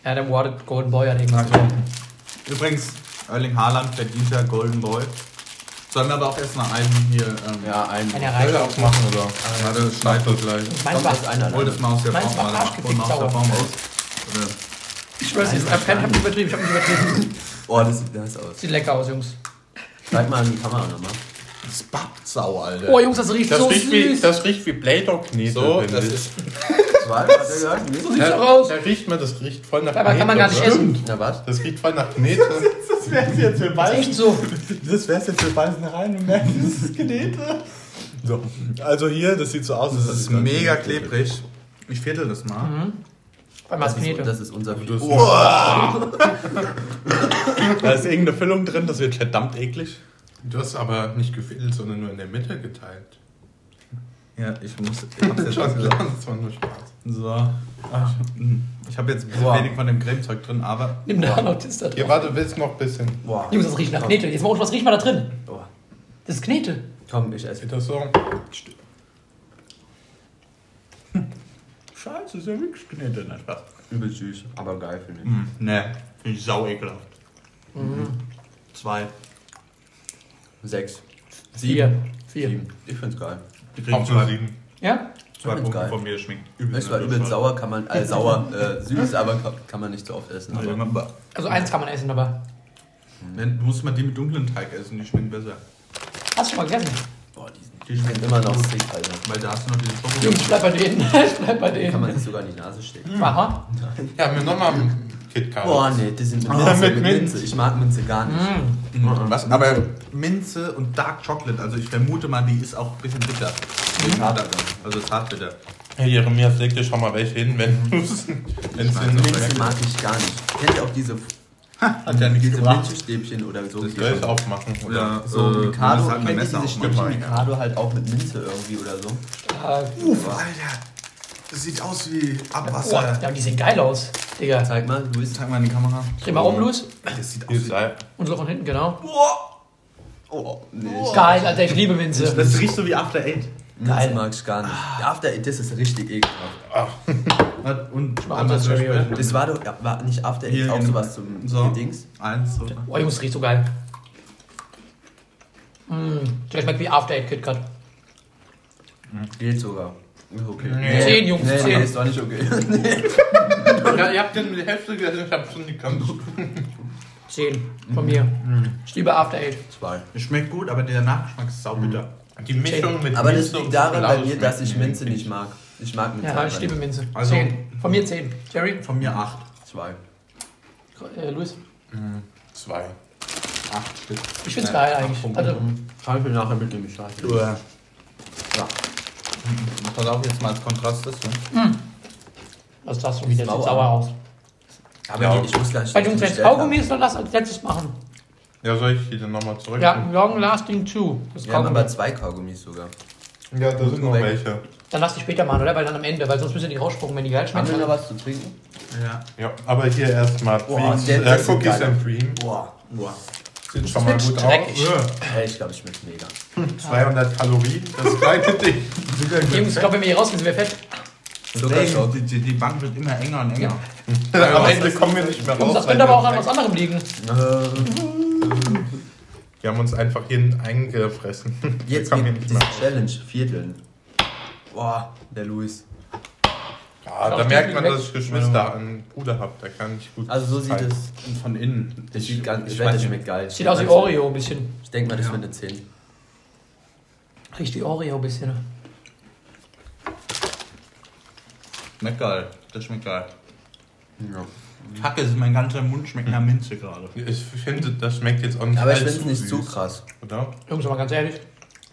Adam Ward, Golden Boy hat irgendwas okay. Übrigens, Erling Haaland, der dieser Golden Boy. Sollen wir aber auch erstmal einen hier, ähm, ja, einen Felder aufmachen oder? Ja, der schneidet doch gleich. Kommt das einer? Hol das mal aus der Baum raus. Hol mal aus der Baum raus. Ich schwör's jetzt, ich hab nicht übertrieben, ich hab nicht übertrieben. Oh, das sieht nice aus. Sieht lecker aus, Jungs. Schneid mal an die Kamera nochmal. Das backt sau, Alter. Oh, Jungs, das riecht das so riecht süß. Wie, das riecht wie Play-Doh-Knete. So, das ist... War, das das ja, so sieht's auch aus. Da riecht man, das riecht voll nach Knete. Aber kann man gar nicht essen. Na was? Das riecht voll nach Knete. Das wär's jetzt für Beißen. Das, so. das wär's jetzt für Beißen rein und merken, das ist Knete. So. Also hier, das sieht so aus, das, das ist mega klebrig. Ich viertel das mal. Mhm. Weil das, ist, das ist unser Video. Oh. Da ist irgendeine Füllung drin, das wird verdammt eklig. Du hast aber nicht gefädelt, sondern nur in der Mitte geteilt. Ja, ich muss. Ich hab's ja schon gesagt, das war nur Spaß. So. Ach, ich habe jetzt ein bisschen wow. wenig von dem Cremezeug drin, aber. Nimm da noch das da drin. Ja, warte, willst noch ein bisschen. Wow. Jungs, das riecht nach Knete. Jetzt mal und was riecht mal da drin? Oh. Das ist Knete. Komm, ich esse das so. Hm. Scheiße, ist ja wirklich Knete, na Spaß. Übel süß, aber geil finde ich. Mm, ne, finde ich sau ekelhaft. Mhm. Zwei. Sechs. Sieben. Vier. Sieben. Ich find's geil. Die kriegen zwei sieben. Ja? Zwei Punkte geil. Von mir, schmeckt übel. Es war übel sauer, kann man, äh, sauer, äh, süß, aber kann, kann man nicht so oft essen. Also, aber, also eins kann man essen, aber... Dann muss man die mit dunklem Teig essen, die schmecken besser. Hast du schon mal gegessen? Boah, die, die schmecken immer noch sick, Alter. Weil da hast du noch diese Schokolade. Jungs, bleib bei denen, bleib bei denen. Kann man sich sogar in die Nase stecken. Mhm. Aha. Ja, mir nochmal... KitKat. Boah, nee, die sind mit Minze, ah, mit, mit Minze. Minze. Ich mag Minze gar nicht. Mm. Was? Aber Minze und Dark Chocolate, also ich vermute mal, die ist auch ein bisschen bitter. Mm. Also zart bitter. Hey, Jeremias, leg dir schon mal welche hin, wenn du es Minze mag ich gar nicht. Kennt ihr auch diese, hat ja diese Minzestäbchen oder so? Das soll ich auch machen. Oder ja, so äh, Mikado, halt kennt ihr diese Stäbchen Mikado halt auch mit Minze irgendwie oder so? Uh, Uff, Alter. Das sieht aus wie Abwasser. Oh, ja, die sehen geil aus. Digga. Zeig mal, Luis, zeig mal in die Kamera. Dreh mal um, Luis. Das sieht aus wie... Und so von hinten, genau. Oh, oh nee. Oh. Geil, Alter, ich liebe Minze. Das, das riecht so wie After Eight. Geil, mag ich gar nicht. Ah. After Eight, das ist richtig ekelhaft. Ah. Und ich mach das, das war doch ja, war nicht After Eight, auch sowas zum so. Dings. Eins, so. Oh, Jungs, riecht so geil. Mmh. Das schmeckt wie After Eight KitKat. Mhm. Geht sogar. Okay. Nee. zehn Jungs, nee, zehn. Nee, ist doch nicht okay. Ja, ihr habt den die Hälfte gegessen, ich hab schon die Kampf. zehn von mir. Mm. Ich liebe After Eight. zwei. Es schmeckt gut, aber der Nachgeschmack ist saubitter. Mm. Die Mischung mit aber Minze. Aber das liegt daran bei mir, dass ich Minze nicht mag. Ich mag Minze. Ja, ich liebe Minze. zehn. Also, von mir zehn. Jerry? Von mir acht. zwei. Äh, Luis? zwei. Mm. acht Stück. Ich find's geil eigentlich. Also, schau ich mir nachher mit dem Scheiß. Ja. Pass auf, jetzt mal als Kontrast ist. Ne? Mm. Was sagst du, wie der sieht sauer aus. Aber ja, ich muss gleich... Bei Jungs, wenn es Kaugummi ist, dann lass als letztes machen. Ja, soll ich die dann nochmal zurück? Ja, long lasting two. Wir haben aber zwei Kaugummis sogar. Ja, da sind noch welche. Dann lass die später machen, oder? Weil dann am Ende, weil sonst müssen die rausspucken, wenn die geil schmecken. Haben wir noch was zu trinken? Ja. Ja, aber hier erstmal äh, Cookies and Cream. Boah, boah. Sieht schon mal gut aus. Hey, ich glaube, ich schmeckt mega. zweihundert Kalorien, das kleine Ding. Jungs, ich glaube, wenn wir hier rausgehen, sind wir fett. Sogar die, die Bank wird immer enger und enger. Ja. Am Ende kommen wir nicht mehr raus. Das könnte aber auch an was anderem liegen. Die haben uns einfach hier eingefressen. Jetzt kommen wir nicht mehr raus. Challenge, Vierteln. Boah, der Luis. Ja, Ja, da merkt man, dass ich Geschwister an Bruder habe. Da kann ich gut. Also so sieht es von innen. Das sieht ganz, ich weiß, das schmeckt geil. Sieht aus wie Oreo ein bisschen. Ich denke mal, das wird eine zehn. Riecht die Oreo ein bisschen. Schmeckt geil. Das schmeckt geil. Ja. Kacke, mein ganzer Mund schmeckt nach Minze gerade. Ich finde, das schmeckt jetzt auch nicht. Aber ich finde es nicht zu krass. Oder? Jungs, mal ganz ehrlich,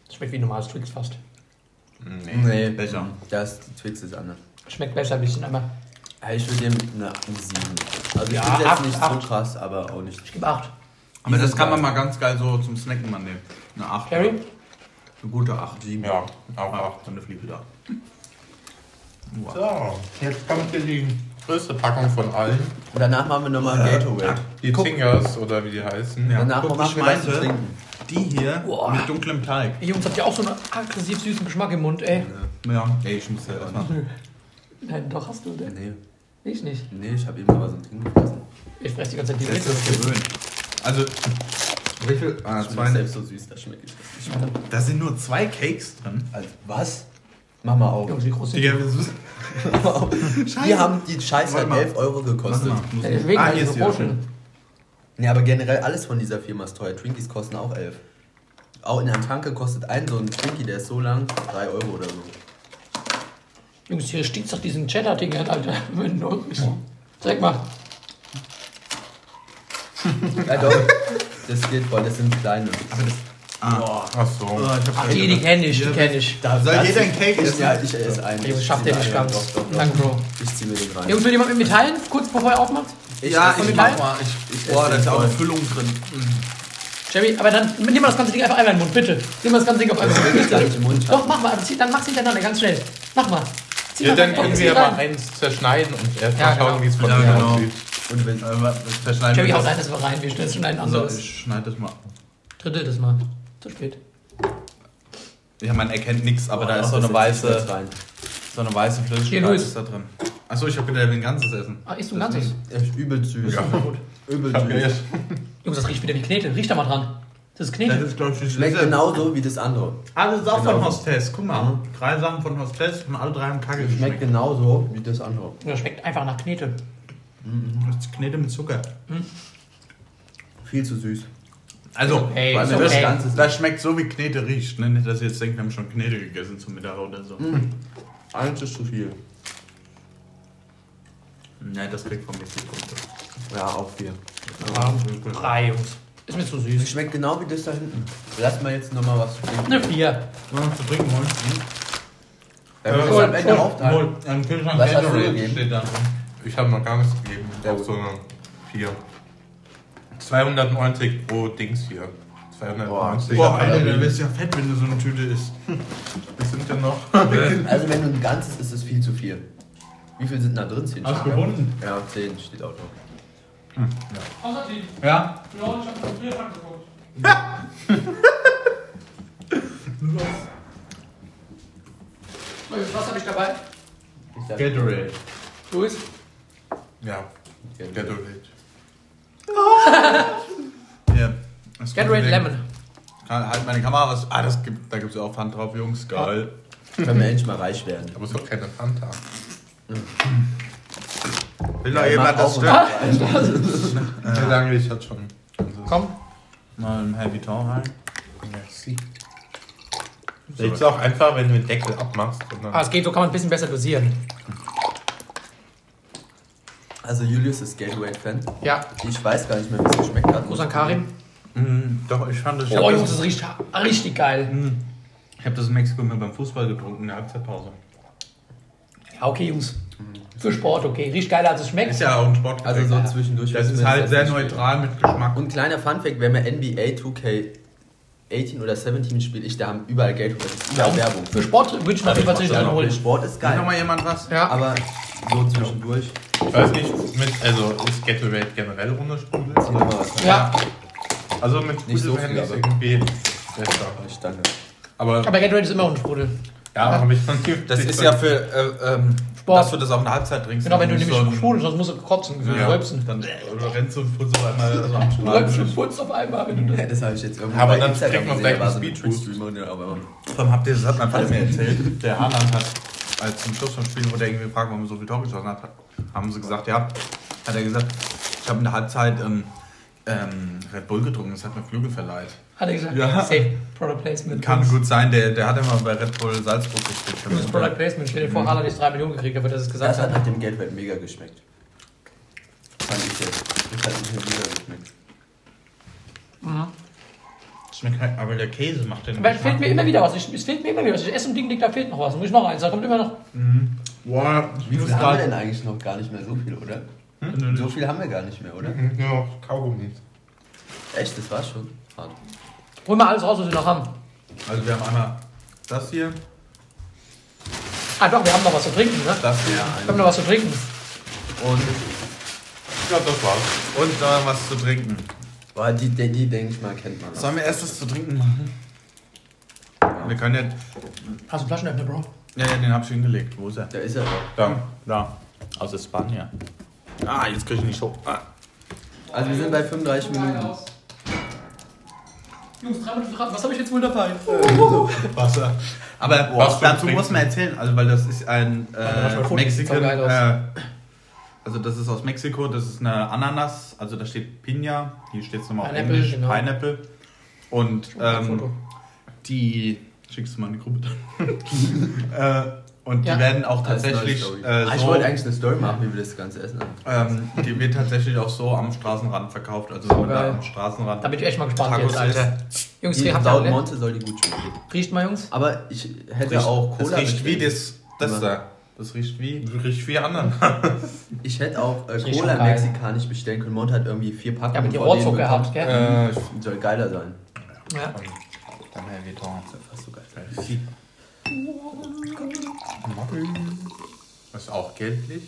das schmeckt wie normales Twix fast. Nee, nee, besser. Das Twix ist anders. Schmeckt besser ein bisschen, aber... Ich würde dem eine sieben. Also ich ja, finde jetzt nicht acht. So krass, aber auch nicht. Ich gebe acht. Aber das kann geil. Man mal ganz geil so zum Snacken mal nehmen. Eine acht. Harry? Eine gute acht, sieben. Ja, auch acht. Dann eine Fliege da. Wow. So, jetzt kommt hier die größte Packung von allen. Und danach machen wir nochmal ja. Gatorade. Die Tingers oder wie die heißen. Ja. Danach guck, machen wir das zu trinken. Die hier oh. mit dunklem Teig. Ey, Jungs, habt ihr auch so einen aggressiv süßen Geschmack im Mund, ey? Ja, ja. Ey, ich muss ja das machen. Nein, doch hast du, oder? Nee. Ich nicht. Nee, ich hab eben aber so ein Ding gefressen. Ich fress die ganze Zeit die Ritze. Das ist gewöhnt. Also, wie viel? Ah, zwei. Selbst so süß, das schmeckt ich. Da sind nur zwei Cakes drin. Also, was? Mach mal auf. Jungs, wie groß sind die? Scheiße. Wir haben die Scheiße halt elf Euro gekostet. Ja, deswegen ah, hier ist die Ocean. Ja, aber generell alles von dieser Firma ist teuer. Twinkies kosten auch elf. Auch in der Tanke kostet ein so ein Twinkie, der ist so lang, drei Euro oder so. Jungs, hier stinkt's doch diesen Cheddar-Dingern, Alter. Zeig mal. Ja doch, das geht voll, das sind kleine. Aber das, ah, ach so. Oh, ach, die, die kenne ich, die kenne ich. Da, soll jeder ein Cake essen? Ja, ich esse einen. Jungs, schafft der nicht ganz. Danke, Bro. Ich zieh mir den rein. Jungs, will jemand mit mir teilen, kurz bevor er aufmacht? Ich ja, ich mach mal. Ich, ich boah, da ist auch eine Füllung drin. Mhm. Jerry, aber dann nimm mal das ganze Ding einfach einmal in den Mund, bitte. Nimm mal das ganze Ding auf einmal in den Mund. Doch, mach mal, dann mach's hintereinander, ganz schnell. Mach mal. Zieh ja, mal dann können wir mal eins zerschneiden und erstmal ja, schauen, genau. Wie es von ja, genau. aussieht. Und wenn wir zerschneiden. Jerry, hau rein, das mal rein, wir schneiden ein anderes. So, ich schneide das mal. Drittel das mal. Zu spät. Ja, man erkennt nichts, aber oh, da ist so eine weiße. So eine weiße Flüssigkeit ist da drin. Achso, ich hab gedacht, er will ein ganzes essen. Ah, isst du ein ganzes? Das ist übel süß. Ja. Übel süß. Jungs, das riecht wieder wie Knete. Riech da mal dran. Das ist Knete. Das ist, glaube ich, schmeckt genauso wie das andere. Alles auch genau. Von Hostess. Guck mal. Mhm. Drei Sachen von Hostess und alle drei haben Kacke geschmeckt. Schmeckt genauso wie das andere. Das schmeckt einfach nach Knete. Mhm. Das ist Knete mit Zucker. Mhm. Viel zu süß. Also, hey, weil das, okay. Ganze das schmeckt so wie Knete riecht. Ne? Nicht, dass ihr jetzt denkt, wir haben schon Knete gegessen zum Mittag oder so. Mhm. Eins ist zu viel. Nein, das kriegt von mir vier Punkte. Ja, auch vier. Drei, Jungs. Ist mir zu süß. Das schmeckt genau wie das da hinten. Lass mal jetzt nochmal was zu trinken. Eine vier. Noch was zu trinken wollen? Dann wird es am Ende aufteilen. Was hast du gegeben? Ich habe noch gar nichts gegeben. Auch so eine vier. zweihundertneunzig pro Dings hier. zweihundertneunzig. Boah, Alter, du wirst ja fett, wenn du so eine Tüte isst. Was sind denn noch? Also wenn du ein ganzes isst, ist es viel zu viel. Wie viel sind da drin? zehn. Hast du gefunden? Ja, zehn steht auch noch. Hm. Ja. Konstantin. Ja? Ich glaube, ich habe den Bier angeguckt. Ja! Was habe ich dabei? Gatorade. Luis? Ja. Gatorade. Oh. Yeah. Gatorade Lemon. Halt meine Kamera was. Ah, das gibt, da gibt es ja auch Fanta drauf, Jungs. Geil. Ja. Können wir endlich mal reich werden. Aber es ist doch keine Fanta. Will da jemand das stören? Wie lange ich hatte schon. Komm. Mal ein Heavy Town rein. Merci. Das ist auch einfach, wenn du den Deckel abmachst. Ah, es geht, so kann man ein bisschen besser dosieren. Also Julius ist Gatorade-Fan. Ja. Ich weiß gar nicht mehr, wie es geschmeckt hat. Groß an Karim. Mhm, doch, ich fand das... Ich oh, Jungs, das riecht richtig geil. Mhm. Ich habe das in Mexiko mal beim Fußball getrunken, in der Halbzeitpause. Okay, Jungs. Für Sport, okay. Riecht geiler, als es schmeckt. Ist ja auch ein Sport. Also so zwischendurch. Das ist halt sehr neutral mit Geschmack. Und kleiner Funfact, wenn man N B A zwei K achtzehn oder siebzehn spielt, ich, da haben überall Geld. Das ist überall Werbung. Für Sport würde ich natürlich tatsächlich dann holen. Sport ist geil. Kann nochmal jemand was? Ja. Aber so zwischendurch. Ich weiß nicht, mit, also ist Gatorade generell runtersprudeln? Ja. ja. Also mit nicht so viel, aber irgendwie besser. Ich danke. Aber, aber Gatorade ist immer ein Sprudel. Ja, aber habe ich von Typ. Das ist ja für äh, ähm, Sport. Dass du das auf eine Halbzeit trinkst. Genau, wenn du nämlich so sprudelst, sonst musst du kotzen, wenn ja. du rülpsen. Dann rennst du und putzt auf einmal. Also du rülpst und putzt auf einmal. Wenn du ja, das habe ich jetzt irgendwo. Aber dann kriegt man vielleicht einen Speedboost. Habt ihr das, hat mein Vater mir erzählt. Der Haaland hat als zum Schluss vom Spiel wurde er irgendwie gefragt, warum er so viel Tore geschossen hat, haben sie gesagt, ja, hat er gesagt, ich habe in der Halbzeit ähm, ähm, Red Bull getrunken, das hat mir Flügel verleiht. Hat er gesagt, ja. Safe Product Placement. Kann gut sein, der, der hat immer bei Red Bull Salzburg gespielt. Das ist Product Placement, stell dir vor, Haaland hat drei Millionen gekriegt, aber das ist gesagt. Das hat nach dem Geldwert mega geschmeckt. Fand ich jetzt. Das hat nicht mehr mega geschmeckt. Mhm. Aber der Käse macht den. Aber es fehlt mir immer wieder was. Ich, es fehlt mir immer wieder was. Ich esse ein Ding, Ding, da fehlt noch was. Da muss ich noch eins. Da kommt immer noch. Mhm. Wow. Wie viel haben wir denn eigentlich noch gar nicht mehr so viel, oder? Hm? So viel haben wir gar nicht mehr, oder? Mhm. Ja, Kaugummi. Echt, das war's schon. Hart. Hol mal alles raus, was wir noch haben. Also wir haben einmal das hier. Ah doch, wir haben noch was zu trinken, ne? Das hier. Ja, wir haben noch was zu trinken. Und ich glaube, das war's. Und noch was zu trinken. Boah, die, die, die denke ich mal, kennt man. Sollen wir erst was zu trinken machen? Ja. Wir können jetzt... Hast du einen Flaschenöffner, Bro? Ja, ja, den hab ich hingelegt. Wo ist er? Der ist er. Da, da. Aus Spanien. Ah, jetzt krieg ich nicht hoch. Ah. Also wir sind bei fünfunddreißig Minuten. Jungs, drei Minuten was habe ich jetzt wohl dabei? Oh. Wasser. Aber boah, was dazu muss man erzählen, also weil das ist ein äh, Mexikan... Äh, Also das ist aus Mexiko, das ist eine Ananas, also da steht Piña, hier steht es nochmal auf Englisch, genau. Pineapple. Und ähm, die, schickst du mal in die Gruppe dann. äh, und ja. Die werden auch tatsächlich äh, so... Ah, ich wollte eigentlich eine Story machen, wie wir das Ganze essen haben. Ähm, die wird tatsächlich auch so am Straßenrand verkauft, also so man da am Straßenrand... Da bin ich echt mal gespannt Tacos jetzt, Alter. Jungs, die habt Saut Monte soll die gut schmecken. Riecht mal, Jungs? Aber ich hätte riecht, auch Cola... Das riecht wie das, das da. Das riecht wie, das riecht wie anderen. Ich hätte auch äh, Cola mexikanisch bestellen können. Monte hat irgendwie vier Packungen. Ja, mit die Rohrzucker gehabt, gell? Äh, soll geiler sein. Ja. Dann Herr Veton. Das ist fast so geil. Das ist auch gelblich.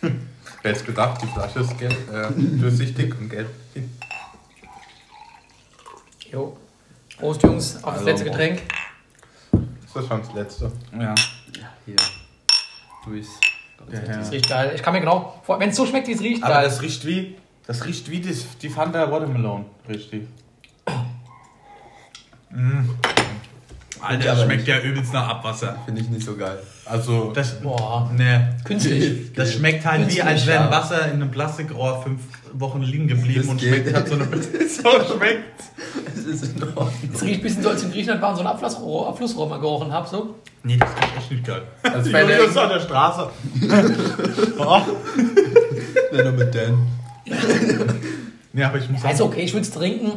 Wer hätte gedacht, die Flasche ist gelb, äh, durchsichtig und gelb. Jo. Prost, Jungs, auf also, das letzte Getränk. Das ist schon das letzte. Ja. Ja, hier. Durchs. Ja, ja. Das riecht geil. Ich kann mir genau vor, wenn es so schmeckt, wie es riecht. Aber geil. Das riecht wie, das riecht wie die, die Fanta Watermelon, richtig. Mm. Alter, das schmeckt nicht. Ja übelst nach Abwasser. Finde ich nicht so geil. Also das, boah, ne, künstlich. Das schmeckt halt künstlich, wie, als wäre Wasser in einem Plastikrohr fünf Wochen liegen geblieben das und geht. Schmeckt halt so eine. So schmeckt. Es ist in Ordnung. Es riecht ein bisschen so, als in Griechenland waren so ein Abflussrohr, Abflussrohr mal gerochen habe, so. Nee, das ist echt nicht geil. Also ich bin so an der Straße. Oh. Nein, nur mit Dan. Nee, aber ich muss ja, sagen. Ist okay, ich würde es trinken,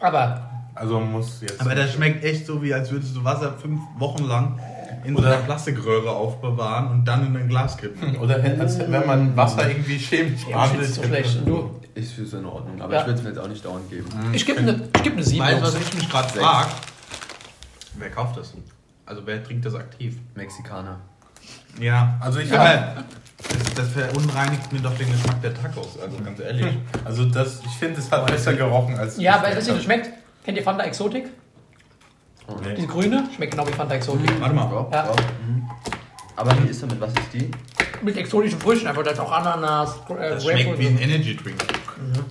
aber... Also man muss jetzt... Aber das schmeckt echt so, wie als würdest du Wasser fünf Wochen lang in so einer Plastikröhre aufbewahren und dann in ein Glas kippen. Oder als wenn man Wasser irgendwie chemisch behandelt. Ja, so schlecht. Und du? Ich finde es in Ordnung, aber ja. Ich würde es mir jetzt auch nicht dauernd geben. Ich gebe eine geb ne sieben. Weißt du, was ich mich gerade frage? Wer kauft das? Also wer trinkt das aktiv? Mexikaner. Ja, also ich ja. Halt, das, das verunreinigt mir doch den Geschmack der Tacos, also ganz ehrlich. Also das, ich finde, es hat besser gerochen als... Ja, aber das nicht schmeckt. Kennt ihr Fanta Exotik? Oh, nee. Diese grüne schmeckt genau wie Fanta Exotik. Mhm. Warte mal. Ja. Ja. Mhm. Aber wie ist damit? Was ist die? Mit exotischen Früchten, einfach da ist auch Ananas, äh, das schmeckt wie ein Energy Drink. Mhm.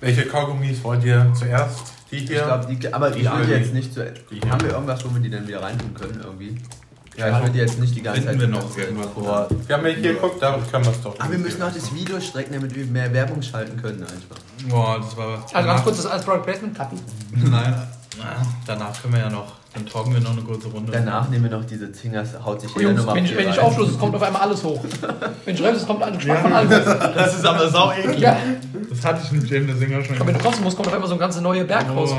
Welche Kaugummis wollt ihr zuerst? Die hier. Ich glaub, die, aber die ich will jetzt nicht zu. So, haben wir irgendwas, wo wir die dann wieder reintun können irgendwie? Ja, ich ja, will die jetzt nicht die ganze Zeit. Wir noch irgendwas vor. Wir haben ja hier geguckt, da können wir es doch. Aber wir müssen auch das Video strecken, damit wir mehr Werbung schalten können einfach. Boah, das war. Also ganz kurz, das als Product Placement cutten. Nein. Na, danach können wir ja noch. Dann talken wir noch eine kurze Runde. Danach nehmen wir noch diese Zingers, haut sich jeder nochmal. Wenn ich, wenn ich aufschluss, es kommt auf einmal alles hoch. Wenn ich schreibe, es kommt alles von alles. Das ist aber sau eklig. Ja. Das hatte ich mit Jam der Singer schon. Aber wenn du kosten musst, kommt auf einmal so ein ganzer neuer Berg oh. raus.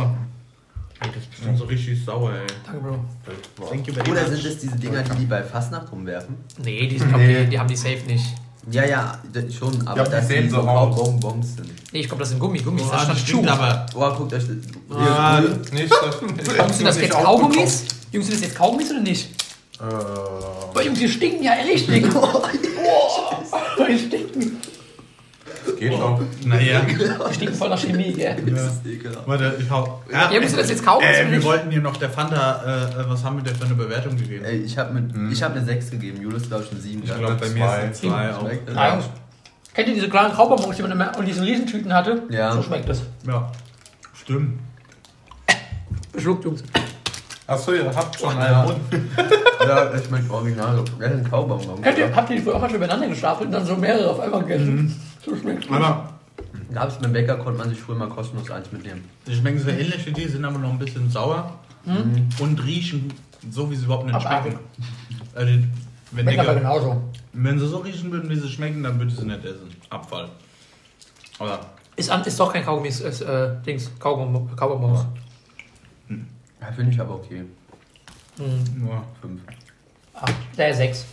Das ist bestimmt so richtig sauer, ey. Danke, Bro. Wow. Oder sind das diese Dinger, die die bei Fastnacht rumwerfen? Nee, die, sind, nee. Die, die haben die safe nicht. Ja, ja, schon, aber das sind so Bonbons sind. Nee, ich glaube, das sind Gummi, Gummis. Oh, das das stimmt aber. Oh, guckt euch das. Ah, nicht, das Jungs, sind das jetzt Kaugummis? Jungs, sind das jetzt Kaugummis oder nicht? Äh. Boah, Jungs, die stinken ja richtig. Boah, die stinken. Geht auch. Naja. Die stinken voll nach Chemie, gell? Ja. Warte, ich hau. Ja, ja, müsst ihr das jetzt kaufen? Ey, wir wollten hier noch der Fanta, äh, was haben wir denn für eine Bewertung gegeben? Ey, ich hab, mit, hm. ich hab eine sechs gegeben, Julius glaube ich eine sieben. Ich glaube, bei mir sind zwei auch. Ja. Kennt ihr diese kleinen Kaubonbons, die man immer und diese Riesentüten hatte? Ja. So schmeckt das. Ja, stimmt. Schluckt, Jungs. Achso, ihr habt schon einen Mund. Ja, ich mein Original. Kaubonbon. Habt ihr die auch mal schon miteinander gestapelt und dann so mehrere auf einmal gegessen? So schmeckt es. Gab es beim Bäcker, konnte man sich früher mal kostenlos eins mitnehmen. Die schmecken so ähnlich wie die, sind aber noch ein bisschen sauer mhm. und riechen so, wie sie überhaupt nicht schmecken. Äh, die, wenn, Bäcker Digga, genauso. Wenn sie so riechen würden, wie sie schmecken, dann würden sie nicht essen. Abfall. Oder? Ist, ist doch kein Kaugummi, ist, ist äh, Dings, Kaugummi. Kaugummi. Hm. Ja, finde ich aber okay. Hm. Nur fünf. Ach, der sechs.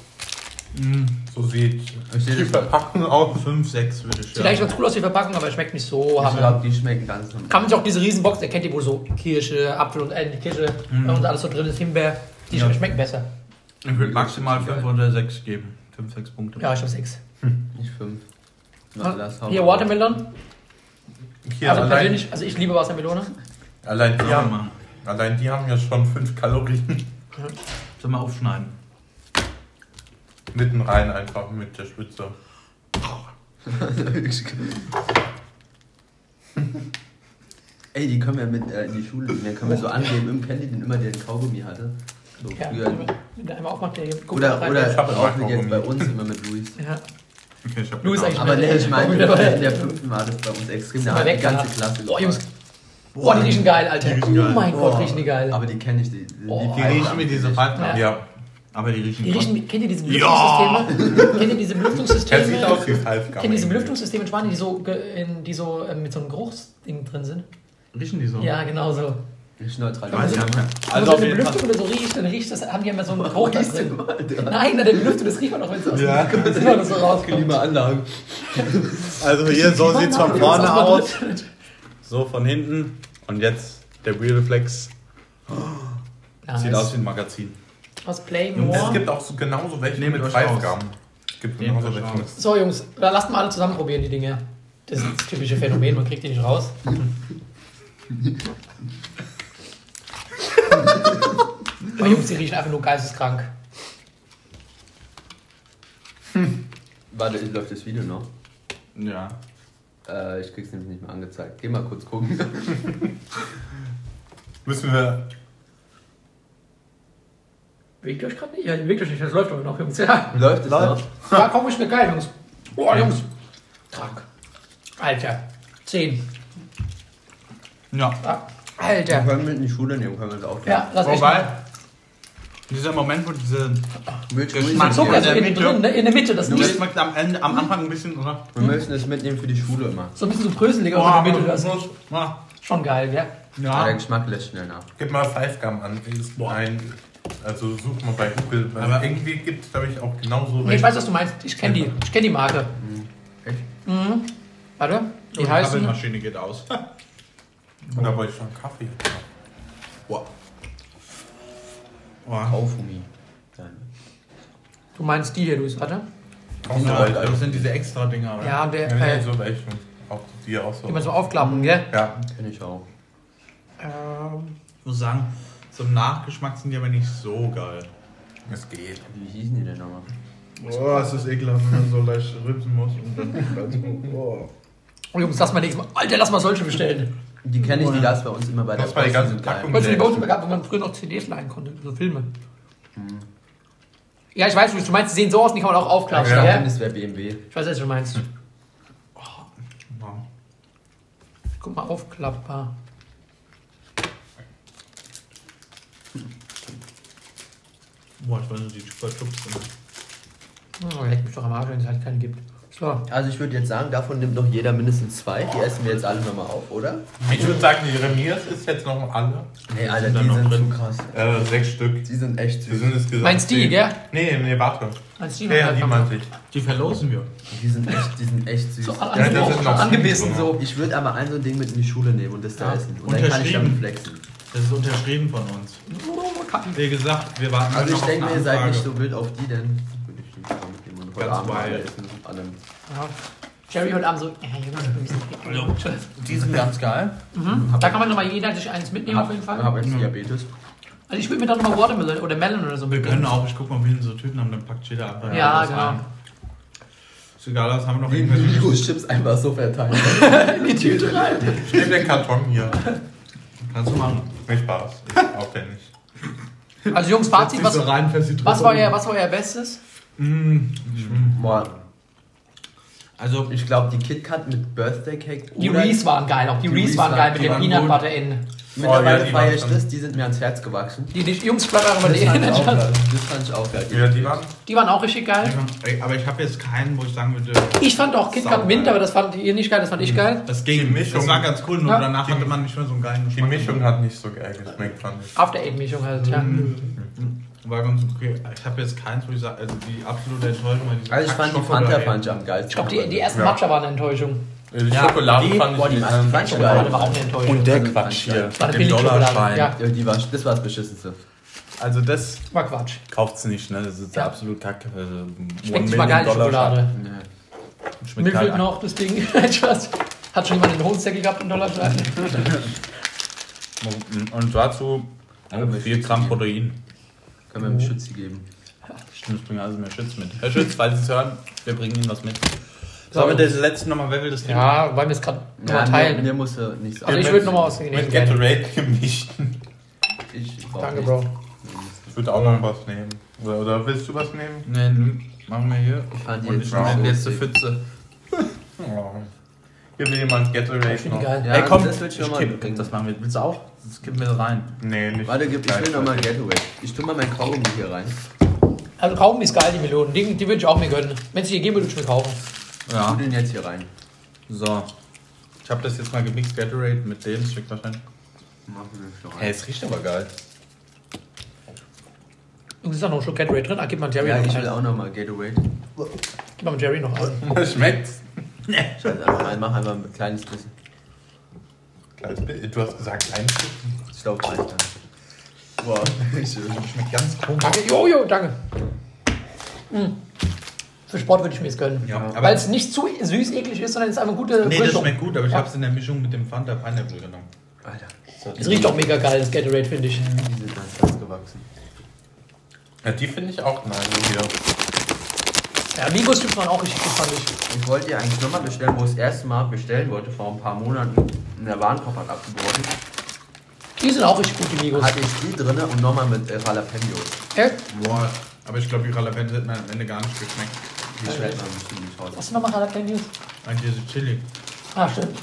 Hm. So sieht die Verpackung aus. fünf, sechs würde ich sagen. Vielleicht ganz cool aus die Verpackung, aber es schmeckt nicht so. Ich glaube, die schmecken ganz normal. Kann man sich auch diese Riesenbox, der kennt die wohl so Kirsche, Apfel und äh, Kirsche hm. und alles so drin ist, Himbeer. Die ja. schmecken besser. Ich würde maximal fünf oder sechs geben. fünf, sechs Punkte. Ja, ich habe sechs. Hm. Nicht fünf. Hier Watermelon. Hier also allein, persönlich, also ich liebe Wassermelone. Allein die, ja, haben, allein die haben ja schon fünf Kalorien. Soll mal aufschneiden. Mitten rein einfach mit der Spitze. Ey, die können wir mit äh, in die Schule, dann können wir so angeben im Candy, den immer der einen Kaugummi hatte. So ja, früher. Wenn der einmal aufmacht, der guckt Oder, rein, oder ich habe auch jetzt bei uns immer mit Luis. Ja. Okay, ich Luis eigentlich aber der, ich meine, in der fünften war das bei uns extrem. Da hat die ganze Klasse. Boah, Jungs. Boah, die riechen geil, Alter. Riechen geil. Oh mein Boah. Gott, riechen die geil. Aber die kenne ich. Die, die, oh, die riechen mir diese Falten an. Ja. Aber die riechen, die riechen kennt ihr diese Belüftungssysteme? Ja. Kennt ihr diese Belüftungssysteme? Kennt ihr diese Belüftungssysteme in Spanien, die so, in, die so mit so einem Geruchsding drin sind? Riechen die so? Ja, genau so. Riechen neutral. Also, also, also wenn die Belüftung oder so riecht, dann riecht das, haben die immer so einen Geruch da drin. Mal, nein, der Belüftung, das riecht man doch, wenn es aus ja. das immer so rauskommt. Klimaanlagen. Also hier, so sieht es von vorne aus. So von hinten. Und jetzt der Wheel-Reflex. Oh. Nice. Sieht aus wie ein Magazin. Aus Play More. Es gibt auch so genauso welche nee, mit Pfeifgaben. Es gibt genauso welche. So Jungs, da lasst mal alle zusammen probieren die Dinge. Das ist das typische Phänomen, man kriegt die nicht raus. Aber Jungs, die riechen einfach nur geisteskrank. Hm. Warte, läuft das Video noch? Ja. Äh, ich krieg's nämlich nicht mehr angezeigt. Geh mal kurz gucken. Müssen wir... Bewegt euch gerade nicht? Ja, bewegt euch nicht, das läuft aber noch, Jungs. Ja. Läuft es noch? Ja, komm, ich bin geil, Jungs. Oh, Jungs. Krank. Alter. Zehn. Ja. Alter. Wir können mit in die Schule nehmen, können wir das auch tun. Ja, lass mich mal. Dieser Moment, wo diese... Geschmack so, also in, drin, ne? In der Mitte, das nicht... schmeckt am, Ende, am Anfang ein bisschen, oder? Wir hm? müssen das mitnehmen für die Schule immer. So ein bisschen so bröseliger oh, in der Mitte. Das muss, ja. Schon geil, ja? Ja. Der Geschmack lässt schnell nach. Gib mal Pfeifgamm an. Nein. Also such mal bei Google, weil aber irgendwie gibt es, glaube ich, auch genauso... Nee, ich weiß, was du meinst. Ich kenne die. Ich kenne die Marke. Mhm. Echt? Mhm. Warte. Die oh, heißen... Die Kaffeemaschine geht aus. Und da wollte ich schon Kaffee. Boah. Boah. Kaugummi. Du meinst die hier, Luis, warte. Das sind, halt, das sind diese extra Dinger, oder? Ja, der... Ja, äh, so welche. Auch die hier auch so. Die man so aufklappen, gell? Ja, kenne ich auch. Ähm... Ich muss sagen... Zum Nachgeschmack sind die aber nicht so geil. Es geht. Wie hießen die denn nochmal? Boah, es ist ekelhaft, wenn man so leicht rübsen muss. Und dann oh. Oh, Jungs, lass mal nächstes Mal. Alter, lass mal solche bestellen. Die kenne ich, die das bei uns immer bei der Post. Das war die bei uns immer gab, wo man früher noch C Ds leihen konnte, so Filme. Hm. Ja, ich weiß, du meinst, die sehen so aus, die kann man auch aufklatschen. Ja, ja. Das wäre B M W. Ich weiß, was du meinst. Oh. Wow. Guck mal, aufklappbar. Boah, ich weiß nicht, die Chupa Chups sind. Oh, leck mich doch am Arsch, wenn es halt keine gibt. So. Also ich würde jetzt sagen, davon nimmt noch jeder mindestens zwei. Die oh, essen wir jetzt alle nochmal auf, oder? Ich würde sagen, die Remiers ist jetzt noch alle. Nee, alle, die sind, sind zu krass. Äh, sechs Stück. Die sind echt süß. Die sind insgesamt meinst die, gell? Nee, nee, warte. Meinst die? Ja, die meinte ich. Die verlosen wir. Die sind echt, die sind echt süß. So, also ja, das sind noch angebissen so. Ich würde aber ein so ein Ding mit in die Schule nehmen und das da ja. essen. Und dann kann ich damit flexen. Das ist unterschrieben von uns. Wie gesagt, wir warten. Also ich denke, ihr seid nicht so wild auf die, denn würde ich nicht sagen, mit dem heute Abend alle essen. Jerry heute Abend so, ja, Jungs, die sind ganz geil. Mhm. Da kann man nochmal jeder sich eins mitnehmen auf jeden Fall. Ich habe jetzt Diabetes. Also ich würde mir dann nochmal Watermelon oder Melon oder so mitnehmen. Wir können auch, ich guck mal, wie viele so Tüten haben, dann packt jeder ab. Ja, genau. Ist egal, das haben wir noch irgendwelche. Die Migos-Chips einfach so verteilt. In die Tüte rein. Ich nehme den Karton hier. Kannst du machen. Nicht Spaß. Auch der nicht. Also Jungs, Fazit, was, so rein, was, war euer, was war euer Bestes? Mm. Boah. Also ich glaube die KitKat mit Birthday Cake. Die Reese waren geil, auch die, die Reese waren geil mit dem Peanut Butter innen. Mittlerweile oh, ja, feiere ich das, die sind mir ans Herz gewachsen. Die, die Jungs flattern über die Internet. Das fand ich auch geil. Die, ja, die, waren, die waren auch richtig geil. Waren, aber ich habe jetzt keinen, wo ich sagen würde. Ich fand auch KitKat Mint, aber das fand ihr nicht geil, das fand ich geil. Das ging. Die Mischung, das war ganz cool, nur ja. danach die, hatte man nicht mehr so einen geilen Geschmack. Die Mischung hat nicht so geil geschmeckt, fand ich. After Eight Mischung halt, ja. Mhm. War ganz okay. Ich habe jetzt keins, wo ich sage, also die absolute Enttäuschung war diese. Also ich fand die Fanta fand ich am geilsten. Ich glaube, die, die ersten ja. Matcha waren eine Enttäuschung. Die ja, Schokolade die, fand boah, ich die ähm, Schokolade war auch eine Enttäuschung. Und der also Quatsch hier. War der Dollarschein. Ja. Ja, die war, das war das Beschissenste. Also das war Quatsch. Kauft's nicht, ne? Das ist ja absolut kacke. Also schmeckt nicht mal geil, Schokolade. Nee. Mir fehlt noch das Ding etwas. Hat schon jemand den Hosensäckel gehabt, den Dollarschein? Und dazu vier Gramm Protein. Können wir ihm Schützi geben. Stimmt, ich bringe also mehr Schütz mit. Herr Schütz, falls Sie es hören, wir bringen Ihnen was mit. Sollen wir das letzte nochmal, wer will das nehmen? Ja, weil wir es gerade ja, teilen. Mir, mir muss ja nichts. Also ich würde nochmal ausgehen. Mit Gatorade gemischt. Ich Danke, nichts. Bro. Ich würde auch noch was nehmen. Oder, oder willst du was nehmen? Nehmen. Machen wir hier. Ich fand Und ich nehme die letzte Pfütze. Hier will jemand Gatorade noch. Ja, hey, komm, das, ich mal kipp, das machen wir. Willst du auch? Das kippen wir rein. Nee, nicht. Warte, gib, ich will nochmal Gatorade. Ich tue mal mein Kaugummi hier rein. Also Kaugummi ist geil, die Melonen. Die, die würde ich auch mir gönnen. Wenn es dir geben würde, würde ich mir kaufen. Ja. Ich tu den jetzt hier rein. So. Ich hab das jetzt mal gemixt, Gatorade mit dem, das schmeckt wahrscheinlich. Hey, es riecht aber geil. Und ist da noch ein Schluck Gatorade drin? Ah, gib mal Jerry ja, noch ich will rein. Auch nochmal Gatorade. Gib mal Jerry noch aus. Schmeckt's? Nee. Scheiße, mach einfach ein kleines bisschen. Kleines bisschen? Du hast gesagt kleines bisschen? Ich glaube, kleines dann. Wow. Das schmeckt ganz komisch. Danke, Jojo, danke. Mm. Für Sport würde ich mir es gönnen. Ja, weil es nicht zu süß, eklig ist, sondern es ist einfach eine gute Mischung. Nee, das schmeckt gut, aber ich ja. habe es in der Mischung mit dem Fanta Pineapple genommen. Alter. Es riecht auch mega geil, das Gatorade, finde ich. Die sind ganz fast gewachsen. Ja, die finde ich auch nice. Ja, Migos Chips waren auch richtig gut, fand ich. Ich wollte ja eigentlich nochmal bestellen, wo ich das erste Mal bestellen wollte, vor ein paar Monaten. In der Warenkorb hat abgeworfen. Die sind auch richtig gut, die Migos. Hatte ich die drin und nochmal mit Jalapeño. Hä? Boah. Aber ich glaube, die Jalapeños hätten am Ende gar nicht geschmeckt. Die also, schmecken am nicht. Hast du nochmal Jalapeños? Nein, die sind Chili. Ah, stimmt.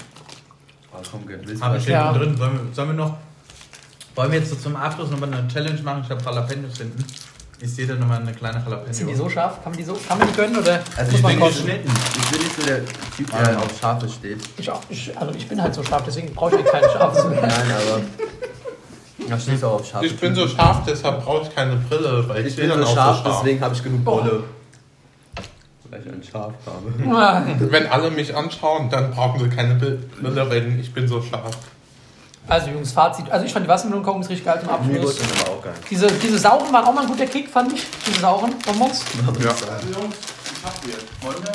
Oh, komm, geht. Haben wir Chili ja. drin? Sollen wir, sollen wir noch. Wollen wir jetzt so zum Abschluss nochmal eine Challenge machen? Ich habe Jalapeños hinten. Ist jeder nochmal eine kleine Jalapeño. Sind die so scharf? Kann man die so. Kann man die gönnen oder? Also, muss ich man bin geschnitten. Ich bin nicht so der Typ, der ja. auf Schafe steht. Ich auch. Ich, also, ich bin halt so scharf, deswegen brauche ich keine Schafe. Nein, aber. Ich, auch auf ich bin so scharf, deshalb brauche ich keine Brille, weil ich, ich bin dann so, auch scharf, so scharf, deswegen habe ich genug Brille. Oh. Weil ich einen Scharf habe. Wenn alle mich anschauen, dann brauchen sie keine Brille, weil ich bin so scharf. Also Jungs, Fazit. Also ich fand die Wassermelonenkuchen ist richtig geil zum Abschluss. Die sind aber auch geil. Diese, diese Sauren waren auch mal ein guter Kick, fand ich. Diese Sauren von Mops. Ja. Also Jungs, ich hab die. Wollen wir?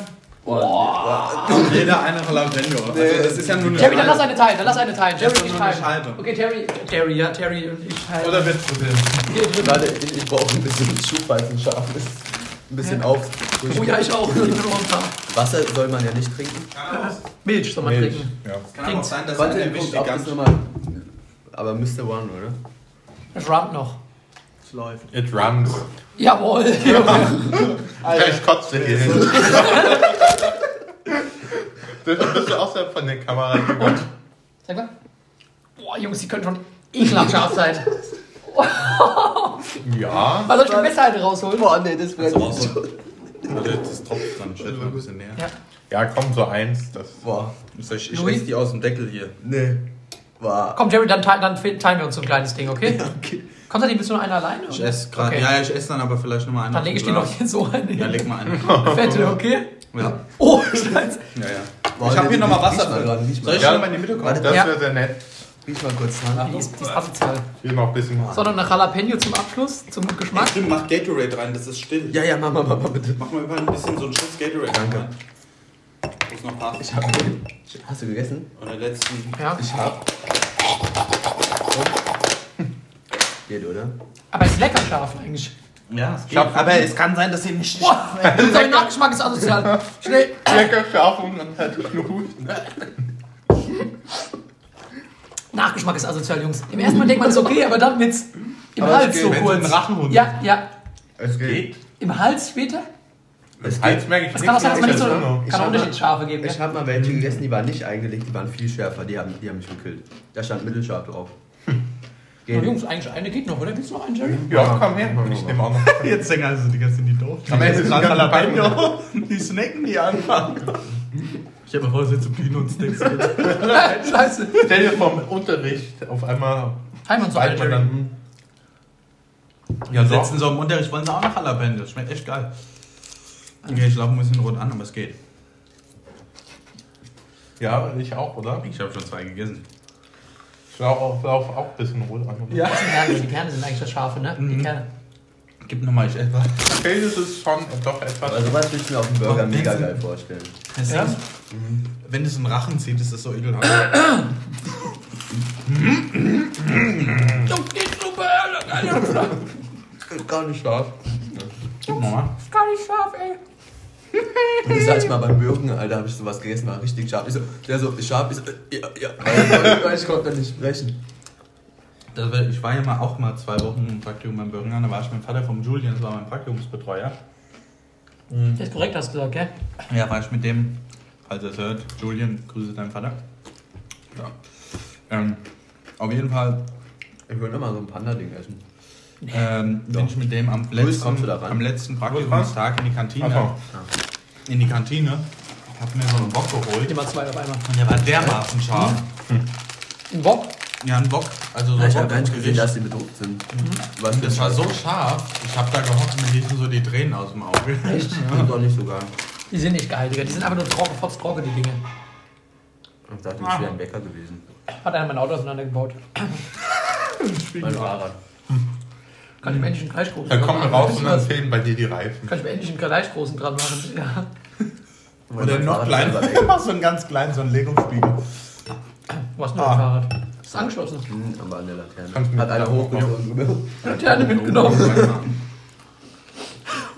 Boah. Jeder eine Jalapeño. Also das ist ja nur eine Terry, dann lass eine teilen, dann lass eine teilen. Terry, ich teile. Okay, Terry, Terry, ja, Terry und ich teile. Oder willst du probieren? Warte, ich, ich brauche ein bisschen Schub, weil es ein scharf ist. Ein bisschen ja. auf. Oh ja, ich auch. Wasser soll man ja nicht trinken. Ja, Milch soll man Milch. trinken. Ja. Es kann Trinkt. auch sein, dass man den Milch ganz normal... Aber Mister One, oder? Es rammt noch. Es läuft. It runs. Jawohl. Alter, ich kotze hier hin. Du bist ja außerhalb von der Kamera gekommen. Sag mal. Boah, Jungs, die können schon ekelhaft scharf sein. Ja. Was soll ich mit Messer halt rausholen? Boah, nee, das wäre nicht so. Das tropft dann schon ein bisschen näher. Ja, komm, so eins. Das Boah. Ich schieß die aus dem Deckel hier. Nee. Boah. Komm, Jerry, dann, dann teilen wir uns so ein kleines Ding, okay? Ja, okay. Konstantin, bist du noch einer alleine? Ich esse gerade. Okay. Ja, ich esse dann aber vielleicht nochmal einen. Dann lege ich dir noch hier so einen hin. Ja, leg mal einen. Fette, okay? Ja. Oh, Scheiße. Ja, ja. Boah, ich hab hier nochmal Wasser drin. Soll ich schon ja. mal in die Mitte kommen? Das ja. wäre sehr nett. Riech mal kurz nach. Die ist asozial. Ich will mal ein bisschen machen. So, dann nach Jalapeño zum Abschluss, zum Geschmack. Ja, stimmt, mach Gatorade rein, das ist still. Ja, ja, mach mal, mach mal bitte. Mach mal überall ein bisschen so einen Schuss Gatorade rein. Danke. Ich muss noch Hafer. Ich hab. Hast du gegessen? Oder letzten. Ja. Ich hab. Geht, oder? Aber es ist lecker scharf eigentlich. Ja, es geht. Aber es kann sein, dass sie nicht. Boah, sein Nachgeschmack ist asozial. Schnell. Lecker scharf und dann halt Knut. Nachgeschmack ist asozial, Jungs. Im ersten Mal denkt man, es ist okay, aber dann wird's Im aber Hals so kurz. Rachenhund. Ja, ja. Es geht. Im Hals später? Es Hals merke ich nicht. Es kann auch sein, dass man nicht so kann Unterschiedsschärfe geben. Ich habe mal welche gegessen, die waren nicht eingelegt, die waren viel schärfer, die haben, die haben mich gekillt. Da stand mittelscharf drauf. Hm. Jungs, eigentlich eine geht noch, oder? Willst du noch einen, Jerry? Ja, ja, komm her. Ich nehme auch noch. Jetzt denken also die ganzen die doof. Aber jetzt ist gerade Jalapeño. Die snacken die anfangen. Ich habe mir vor, dass jetzt so Peanut-Sticks gibt. Scheiße. Stell dir vom Unterricht auf einmal... Heim und so, dann. Ja, so. Letzten so im Unterricht wollen sie auch noch Jalapeño. Das schmeckt echt geil. Okay, ich laufe ein bisschen rot an, aber es geht. Ja, ich auch, oder? Ich habe schon zwei gegessen. Ich laufe auch, lauf auch ein bisschen rot an. Oder? Ja, die Kerne sind eigentlich das Scharfe, ne? Mhm. Die Kerne. Gib nochmal, ich etwas. Okay, das ist schon doch etwas. Also was würde ich mir auf dem Burger mega geil vorstellen. Ja? Mhm. Wenn es in den Rachen zieht, ist das so ekelhaft. Das geht super. Das ist gar nicht scharf. Gib mal. Das ist gar nicht scharf, ey. Und ich sag's mal, beim Bürgen, Alter, hab ich sowas gegessen, war richtig scharf. Ich so, der so, scharf, ich so, ja, ja. Also, ich konnte nicht sprechen. Ich war ja mal auch mal zwei Wochen im Praktikum beim Birne, da war ich mit dem Vater vom Julian, das war mein Praktikumsbetreuer. Das ist korrekt, hast du gesagt, gell? Ja, war ich mit dem, falls ihr es hört, Julian, grüße deinen Vater. Ja. Ähm, auf jeden Fall. Ich würde immer so ein Panda-Ding essen. Ähm, bin ich mit dem am letzten, am letzten Praktikumstag in die Kantine. Aha. In die Kantine. Ich hab mir so einen Bock geholt. Immer zwei auf einmal. Und der war dermaßen scharf. Hm. Ein Bock? Ja, ein Bock. Also so, ich habe gar nicht gesehen, dass die bedruckt sind. Mhm. Und das war so scharf, ich habe da gehofft, mir liefen so die Tränen aus dem Auge. Echt? Ja. Doch nicht sogar. Die sind nicht geil, Digga. Die sind einfach nur trotz Trauge, die Dinge. Ich dachte, ich wäre ein Bäcker gewesen. Hat einer mein Auto auseinandergebaut. Mein Fahrrad. Kann ich mir endlich einen Gleichgroßen dran machen. Dann kommen wir raus und dann fehlen bei dir die Reifen. Kann ich mir endlich einen Gleichgroßen dran machen, ja. Oder, Oder noch klein. Mach so einen ganz kleinen, so einen Lego-Spiegel. Was nur ah. ein Fahrrad. Ist angeschlossen. Mhm, aber an der Laterne. Hat einer hochgenommen. Laterne mitgenommen.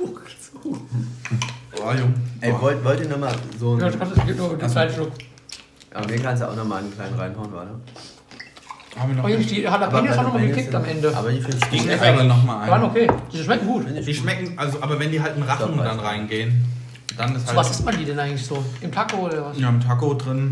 Hochgezogen. Boah, Junge. Ey, wollt, wollt ihr nochmal so einen... Ja, es gibt nur einen kleinen Schluck. Aber den kannst du auch nochmal einen kleinen reinhauen, warte. Haben wir noch oh, nicht. Die Jalapeños haben nochmal gekickt am Ende. Aber die findest du gut. Die schmecken nochmal ein. Waren okay. Die schmecken gut. Die schmecken, also, aber wenn die halt in den Rachen dann reingehen, dann ist halt... So, was isst man die denn eigentlich so? Im Taco oder was? Ja, im Taco drin.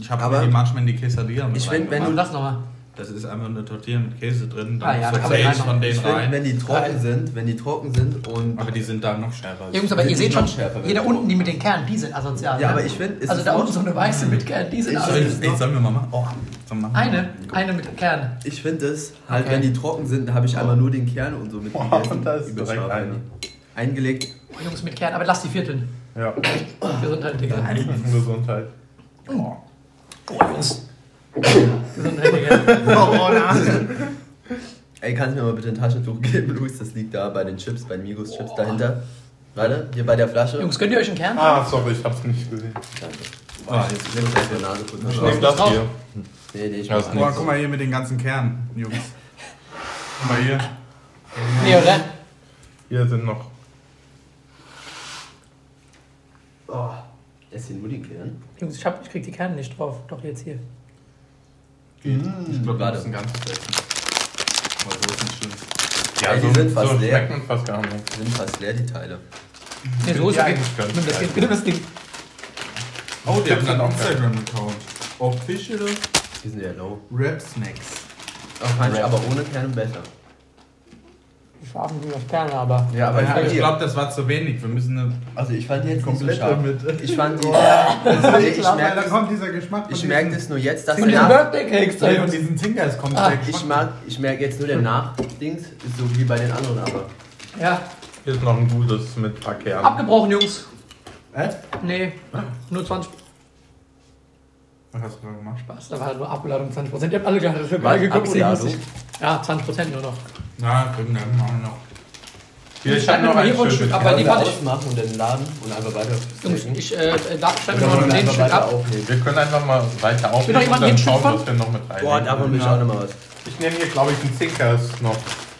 Ich habe aber die Matcha in die Quesadilla mit reingemacht. Wenn du das nochmal. Das ist einfach eine Tortilla mit Käse drin. Dann ah, ja, so ich von denen ich find, rein. Wenn die trocken sind, wenn die trocken sind und. Aber die sind da noch schärfer. Jungs, aber ihr seht schon, jeder unten, die mit den Kernen, die sind asozial. Ja, aber ich finde, also da unten so eine weiße mit Kernen, die sind asozial. Sollen wir mal machen? Oh, sollen wir machen? Eine, eine mit Kernen. Ich finde es halt, okay. Wenn die trocken sind, habe ich einmal nur den Kern und so mit den Kernen. Da ist direkt eine. Eingelegt. Oh, Jungs mit Kern, aber lass die vierteln. Ja. Gesundheit, Digga. Gesundheit. Oh, Jungs. Gesundheit, Digga. Oh, Nase. Ey, kannst du mir mal bitte ein Taschentuch geben, Luis? Das liegt da bei den Chips, bei den Migos Chips oh. dahinter. Warte, hier bei der Flasche. Jungs, könnt ihr euch einen Kern? Ah, sorry, ich hab's nicht gesehen. Danke. Ah, oh, jetzt nehme ich das für Nase. Ich nehme das hier. Nee, nee, ich mach das nicht. Guck mal hier mit den ganzen Kernen, Jungs. Guck mal hier. Nee, oder? Hier sind noch. Oh. Ist hier nur die Kerne? Jungs, ich, hab, ich krieg die Kerne nicht drauf. Doch, jetzt hier. Mmh. Ich glaube, das ist ein ganzes Essen. Aber so ist nicht schlimm. Ja, ja, so, die sind fast so leer. Schmeckt fast gar nicht. Die sind fast leer, die Teile. Ja, so ist es. Nimm das Ding. Oh, der hat einen Instagram-Account. Official. Die sind ja low. Rap Snacks. Ach, aber ohne Kerne besser. Ich war nur noch Kerne, aber... Ja, aber ja, ich glaube, das war zu wenig. Wir müssen eine... Also ich fand die jetzt komplett nicht so scharf. Mit. Ich fand die... Ich, ich merke, da kommt dieser Geschmack. Ich merke das nur jetzt, dass... Von den Birthday-Cakes da von diesen Zingers kommt ah, der Geschmack. Ich, mag, ich merke jetzt nur, der Nachdings ist so wie bei den anderen, aber... Ja. Hier ist noch ein gutes mit ein paar Kernen. Abgebrochen, Jungs. Hä? Äh? Nee, ah. nur zwanzig. Was hast du da gemacht? Spaß, da war halt nur Abladung zwanzig Prozent. Ihr habt alle gerade dafür beigeguckt. Ja, zwanzig Prozent nur noch. Na, irgendwann machen wir noch. Hier, ich hab noch ein Stück. Stück. Aber die ja, warte ich machen und den Laden und einfach weiter. Ich, ich äh, darf ich noch mal den Stück ab. Aufnehmen. Wir können einfach mal weiter aufnehmen und dann schauen, was wir noch mit reinnehmen. Boah, da wollen wir auch nochmal was. Ich nehme hier, glaube ich, einen Zinkers noch.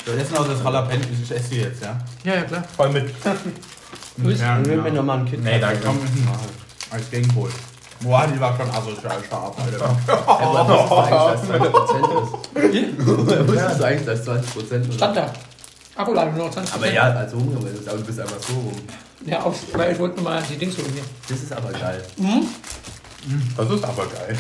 Wir essen auch das Jalapeño. Ich esse hier jetzt, ja? Ja, ja, klar. Voll mit. Du willst mir nochmal einen KitKat. Nee, da kommen wir nicht. Als Gegenpol. Boah, die war schon asozial scharf, Alter. Ja, das ist eigentlich, dass zwanzig Prozent stand da. Akkuladung nur noch zwanzig Prozent. Aber ja, also Hunger, aber du bist einfach so rum. Ja, auf, weil ich wollte nochmal die Dings holen hier. Das ist aber geil. Mhm. Das ist aber geil.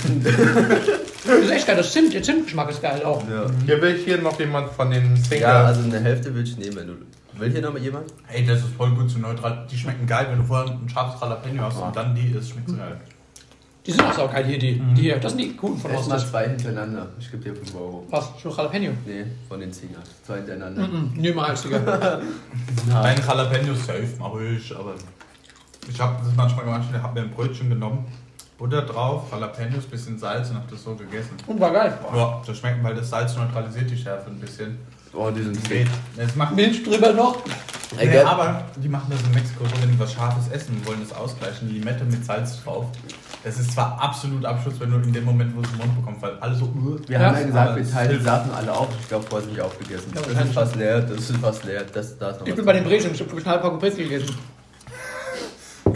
Das ist echt geil, das Zimt, der Zimtgeschmack ist geil auch. Ja. Hier will ich hier noch jemand von den Singles. Ja, also eine Hälfte will ich nehmen, wenn du... Will hier nochmal jemand? Ey, das ist voll gut zu neutral. Die schmecken geil, wenn du vorher ein scharfes Jalapeño hast und dann die ist, schmeckt so geil. Die sind auch saugeil hier, die, mhm. die hier. Das sind die guten von Hostess. Mal zwei hintereinander. Ich gebe dir fünf Euro. Was? Schon Jalapeño? Nee, von den Zingers. Zwei hintereinander. Mhm, niemals, Digga. Dein Jalapeño safe, mach ruhig, aber... Ich hab das manchmal gemacht, ich hab mir ein Brötchen genommen. Butter drauf, Jalapenos, bisschen Salz und hab das so gegessen. Und war geil. Boah. Ja, das schmeckt, weil das Salz neutralisiert die Schärfe ein bisschen. Oh, die sind fett. Jetzt macht Milch drüber noch. Okay. Nee, aber die machen das in Mexiko so, wenn die was Scharfes essen wollen, das ausgleichen. Die Limette mit Salz drauf. Das ist zwar absolut Abschluss, wenn du in dem Moment, wo es im Mund bekommst, weil alle so... Wir ja. haben ja gesagt, wir teilen Sachen alle auf. Ich glaube, vorher sind wir aufgegessen. Ja, das, das ist fast leer, das ist fast leer. Das, das noch ich bin bei den Brezeln, ich hab eine halbe Packung Brezel gegessen.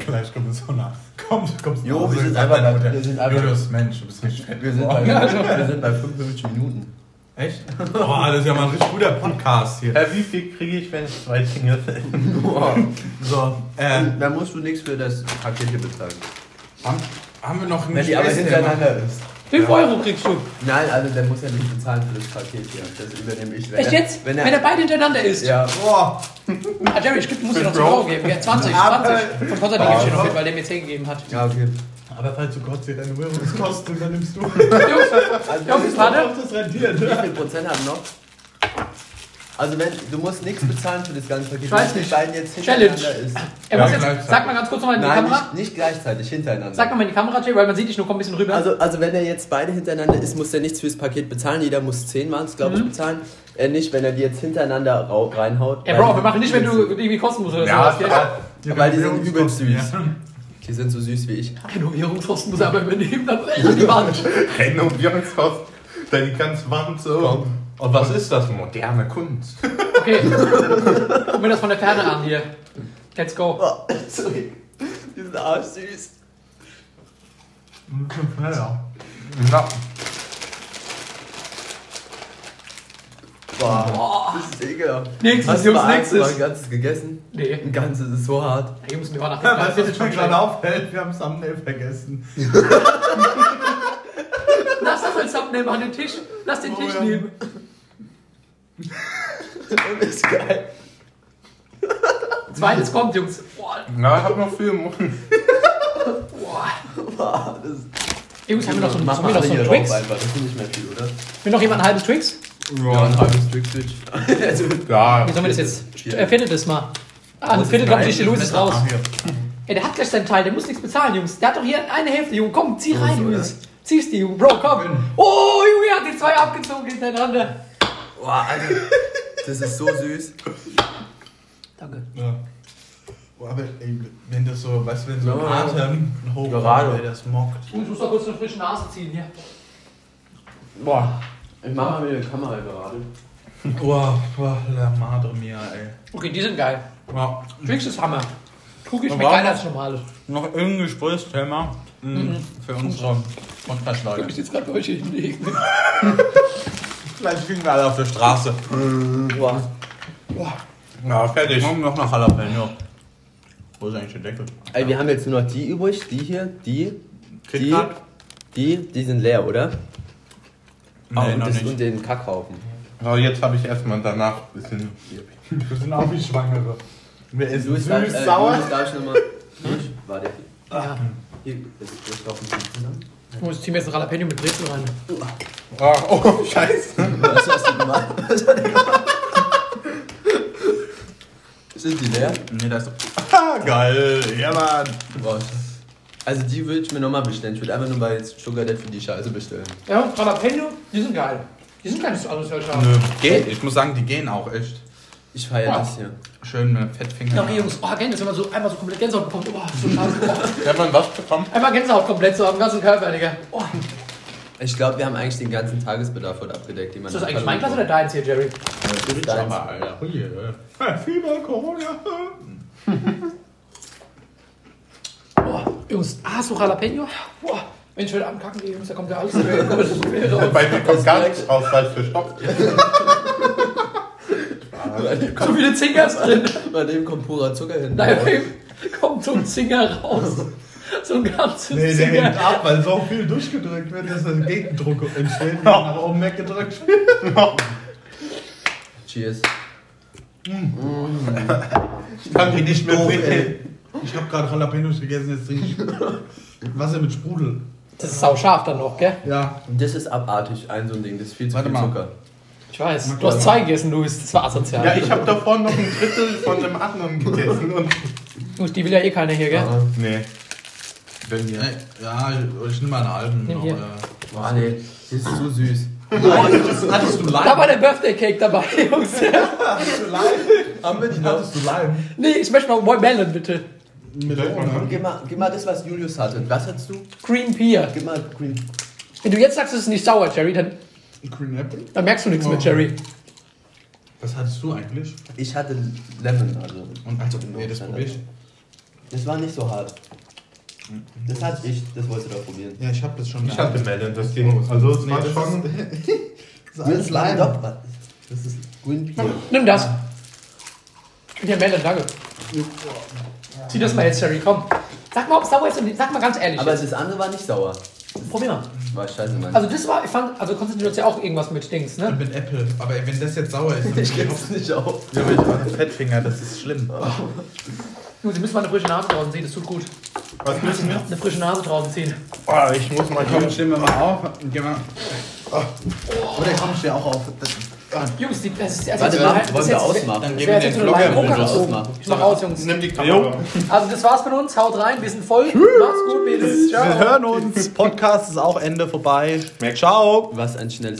Gleich kommt es so nach. Komm, du kommst Jo, nach. Wir, sind einfach bei, wir sind einfach Julius, Mensch, du bist richtig fett. Wir sind bei, ja, also. wir sind bei fünfundfünfzig Minuten. Echt? Boah, das ist ja mal ein richtig guter Podcast hier. Wie viel kriege ich, wenn ich zwei Dinge fällt? So, äh, da musst du nichts für das Paket hier bezahlen. Haben, haben wir noch einen Wenn die aber hintereinander ist. fünf Euro kriegst du. Nein, also der muss ja nicht bezahlen für das Paket hier. Das übernehme ich. Wenn Echt er, jetzt? Wenn er, wenn er beide hintereinander ist? Ja. Boah. Ah, Jerry, ich muss dir noch zwei Euro geben. Ja, zwanzig, zwanzig. Von Konstantin gebe ich dir noch mit, weil der mir zehn gegeben hat. Ja, okay. Aber falls du Gott dir deine Euros kostet, dann nimmst du. Jungs, Jungs, warte. Wie viel Prozent haben noch? Also wenn, du musst nichts bezahlen für das ganze Paket. Ich weiß nicht. Wenn jetzt hintereinander ist. Ey, ja, jetzt, sag mal ganz kurz nochmal in die Nein, Kamera. Nicht, nicht gleichzeitig, hintereinander. Sag nochmal in die Kamera, Jay, weil man sieht dich nur, komm ein bisschen rüber. Also, also wenn er jetzt beide hintereinander ist, muss er nichts fürs Paket bezahlen. Jeder muss zehn waren es, glaube ich, mhm. bezahlen. Er nicht, wenn er die jetzt hintereinander reinhaut. Ey, Bro, wir machen nicht, wenn du irgendwie kosten musst oder ja, sowas. Ja, weil die sind übelst süß. Ja. Die sind so süß wie ich. Renovierungskosten muss er aber übernehmen, dann in die Wand. Renovierungskosten, dann die ganze Wand so. Komm. Und was ist das? Moderne Kunst. Okay, guck mir das von der Ferne an hier. Let's go. Oh, sorry. Die sind arsch süß. Ja. Ja. Boah, das ist ekelhaft. Nächstes, Hast du Jungs, mal nächstes. Hast du ein ganzes gegessen? Nee. Ein ganzes ist so hart. Ja, Jungs, wir waren nach dem Weil es jetzt schon gerade auffällt, wir haben Thumbnail vergessen. Lass das als Thumbnail an den Tisch. Lass den oh, Tisch ja. nehmen. Das ist geil. Zweites kommt, Jungs. Boah. Na, ich hab noch viel im Mund. Boah. Boah, das Jungs, haben wir noch so, machen wir noch so einen Twix? Einfach. Das ist nicht mehr viel, oder? Will noch jemand ein halbes Twix? Ja, ja, ein halbes Twix-Twitch. Also, ja, wie sollen wir das jetzt? Er findet das mal. Ah, das findet doch nicht, der Luis ist raus. Ey, der hat gleich seinen Teil, der muss nichts bezahlen, Jungs. Der hat doch hier eine Hälfte, Junge. Komm, zieh rein, so, Luis. Ja. Ziehst die, Junge. Bro, komm. Oh, Junge, hat die zwei abgezogen hintereinander. Boah, Alter. Das ist so süß. Danke. Ja. Boah, aber ey, wenn das so, weißt du, wenn so ein Atem hochkommt, ey, das mockt. Und du musst doch kurz eine frische Nase ziehen, ja. Boah. Ich mach mal wieder die Kamera gerade. Boah, boah, la madre mia, ey. Okay, die sind geil. Ja. Twix ist Hammer. Trug ich mir geiler als normales. Noch irgendein Gesprächsthema mhm. für unsere Podcast-Leute. Ich hab mich jetzt gerade bei euch hinlegen. Vielleicht kriegen wir alle auf der Straße. Boah. Boah. Ja, fertig. Und noch nach Jalapeño. Wo ist eigentlich der Deckel? Ey, wir haben jetzt nur noch die übrig. Die hier, die, die, die, die sind leer, oder? Oh, nee, und, das und den Kackhaufen. Aber jetzt habe ich erstmal danach ein bisschen. Wir sind auch wie Schwangere. Wir essen süß, darf, äh, sauer. Du darfst nochmal. Hm? Warte. Ja. Hier, das ist doch ein bisschen zusammen. Ich muss ziehen jetzt ein Jalapeño mit Brezel rein. Oh, oh Scheiße. Was hast du gemacht? Was hast du gemacht? Sind die leer? Nee, da ist doch. Ah, geil. Ja, Mann. Boah. Also die würde ich mir nochmal bestellen. Ich würde einfach nur bei Sugar Dad für die Scheiße bestellen. Ja, Jalapeño, die sind geil. Die sind gar nicht so alles als Nö, geht. Ich muss sagen, die gehen auch echt. Ich feiere das hier. Schön mit Fettfinger. Doch, Jungs, oh, Gänse, wenn man so einmal so komplett Gänsehaut bekommt. Oh, so scheiße. Wenn man was bekommt? Einmal Gänsehaut komplett, so am ganzen Körper, Digga. Oh. Ich glaube, wir haben eigentlich den ganzen Tagesbedarf heute abgedeckt. Ist das eigentlich mein Glas oder deins hier, Jerry? Das ist deins. Alter. Fieber, Corona. Boah. Jungs, ah, so Jalapeño? Boah, wenn ich heute Abend kacken gehe, Jungs, da kommt ja alles. Bei mir kommt gar nichts raus, weil es verstopft. So viele Zinger drin. Bei dem kommt purer Zucker hin. Nein, bei dem kommt so ein Zinger raus. So ein ganzes Nee, der Zinger. Hängt ab, weil so viel durchgedrückt wird, dass ein Gegendruck entsteht, wenn nach oben weggedrückt wird. Cheers. Ich kann die nicht mehr bringen. Ich habe gerade Jalapenos gegessen, jetzt trinke ich Wasser mit Sprudel. Das ist sauscharf dann noch, gell? Ja. Das ist abartig, ein so ein Ding, das ist viel zu Warte viel mal. Zucker. Ich weiß, Mach du hast zwei gegessen, Luis, das war asozial. Ja, ich habe davor noch ein Drittel von dem anderen gegessen. Und die will ja eh keiner hier, gell? Ah, nee. Wenn hier. Ja, ich, ich nehme mal einen alten. Nimm hier. Boah, nee, das ist so süß. Hattest du Lime? Da war der Birthday Cake dabei, Jungs. Hattest du Lime? Haben wir die noch? Hattest du Lime? Nee, ich möchte noch Melon, bitte. Gib mal, gib mal das, was Julius hatte. Was hattest du? Green Peer. Gib mal Green. Wenn du jetzt sagst, es ist nicht sauer, Jerry, dann, Green Apple? Dann merkst du nichts oh. mit Jerry. Was hattest du eigentlich? Ich hatte Lemon. Also. Und also, nee, das probier ich. Das war nicht so hart. Das hatte ich, das wollte ich doch probieren. Ja, ich hab das schon. Ich hatte Melon, das Ding. Oh, also, es nee, war das schon. Ist, das ist alles Lime. Lime. Das ist Green Peer. Nimm das. Ja, Melon, danke. Ja. Zieh das mal jetzt, Jerry, komm. Sag mal, ob es sauer ist, sag mal ganz ehrlich. Aber das andere war nicht sauer. Probier mal. War scheiße, Mann. Also das war, ich fand, also Konstantin, du hast ja auch irgendwas mit Dings, ne? Und mit Apple. Aber wenn das jetzt sauer ist, dann ich gebe es nicht auf. Ja, aber ich mache einen Fettfinger, das ist schlimm. Oh. Jungs, ihr müsst mal eine frische Nase draußen ziehen, das tut gut. Was müssen wir? Eine frische Nase draußen ziehen. Boah, ich muss mal... Komm, stehen wir mal auf. Geh mal. Oh. Oh. Oder komm, steh auch auf. Das Ah. Jungs, die, das ist die Warte, machen, das wollen wir ausmachen. Dann geben wir den Vlogger ausmachen. Ich mach aus, Jungs. Nimm die Kamera. Also das war's von uns. Haut rein, wir sind voll. Macht's gut, Mädels. Ciao. Wir hören uns. Podcast ist auch Ende vorbei. Ciao. Was ein schnelles...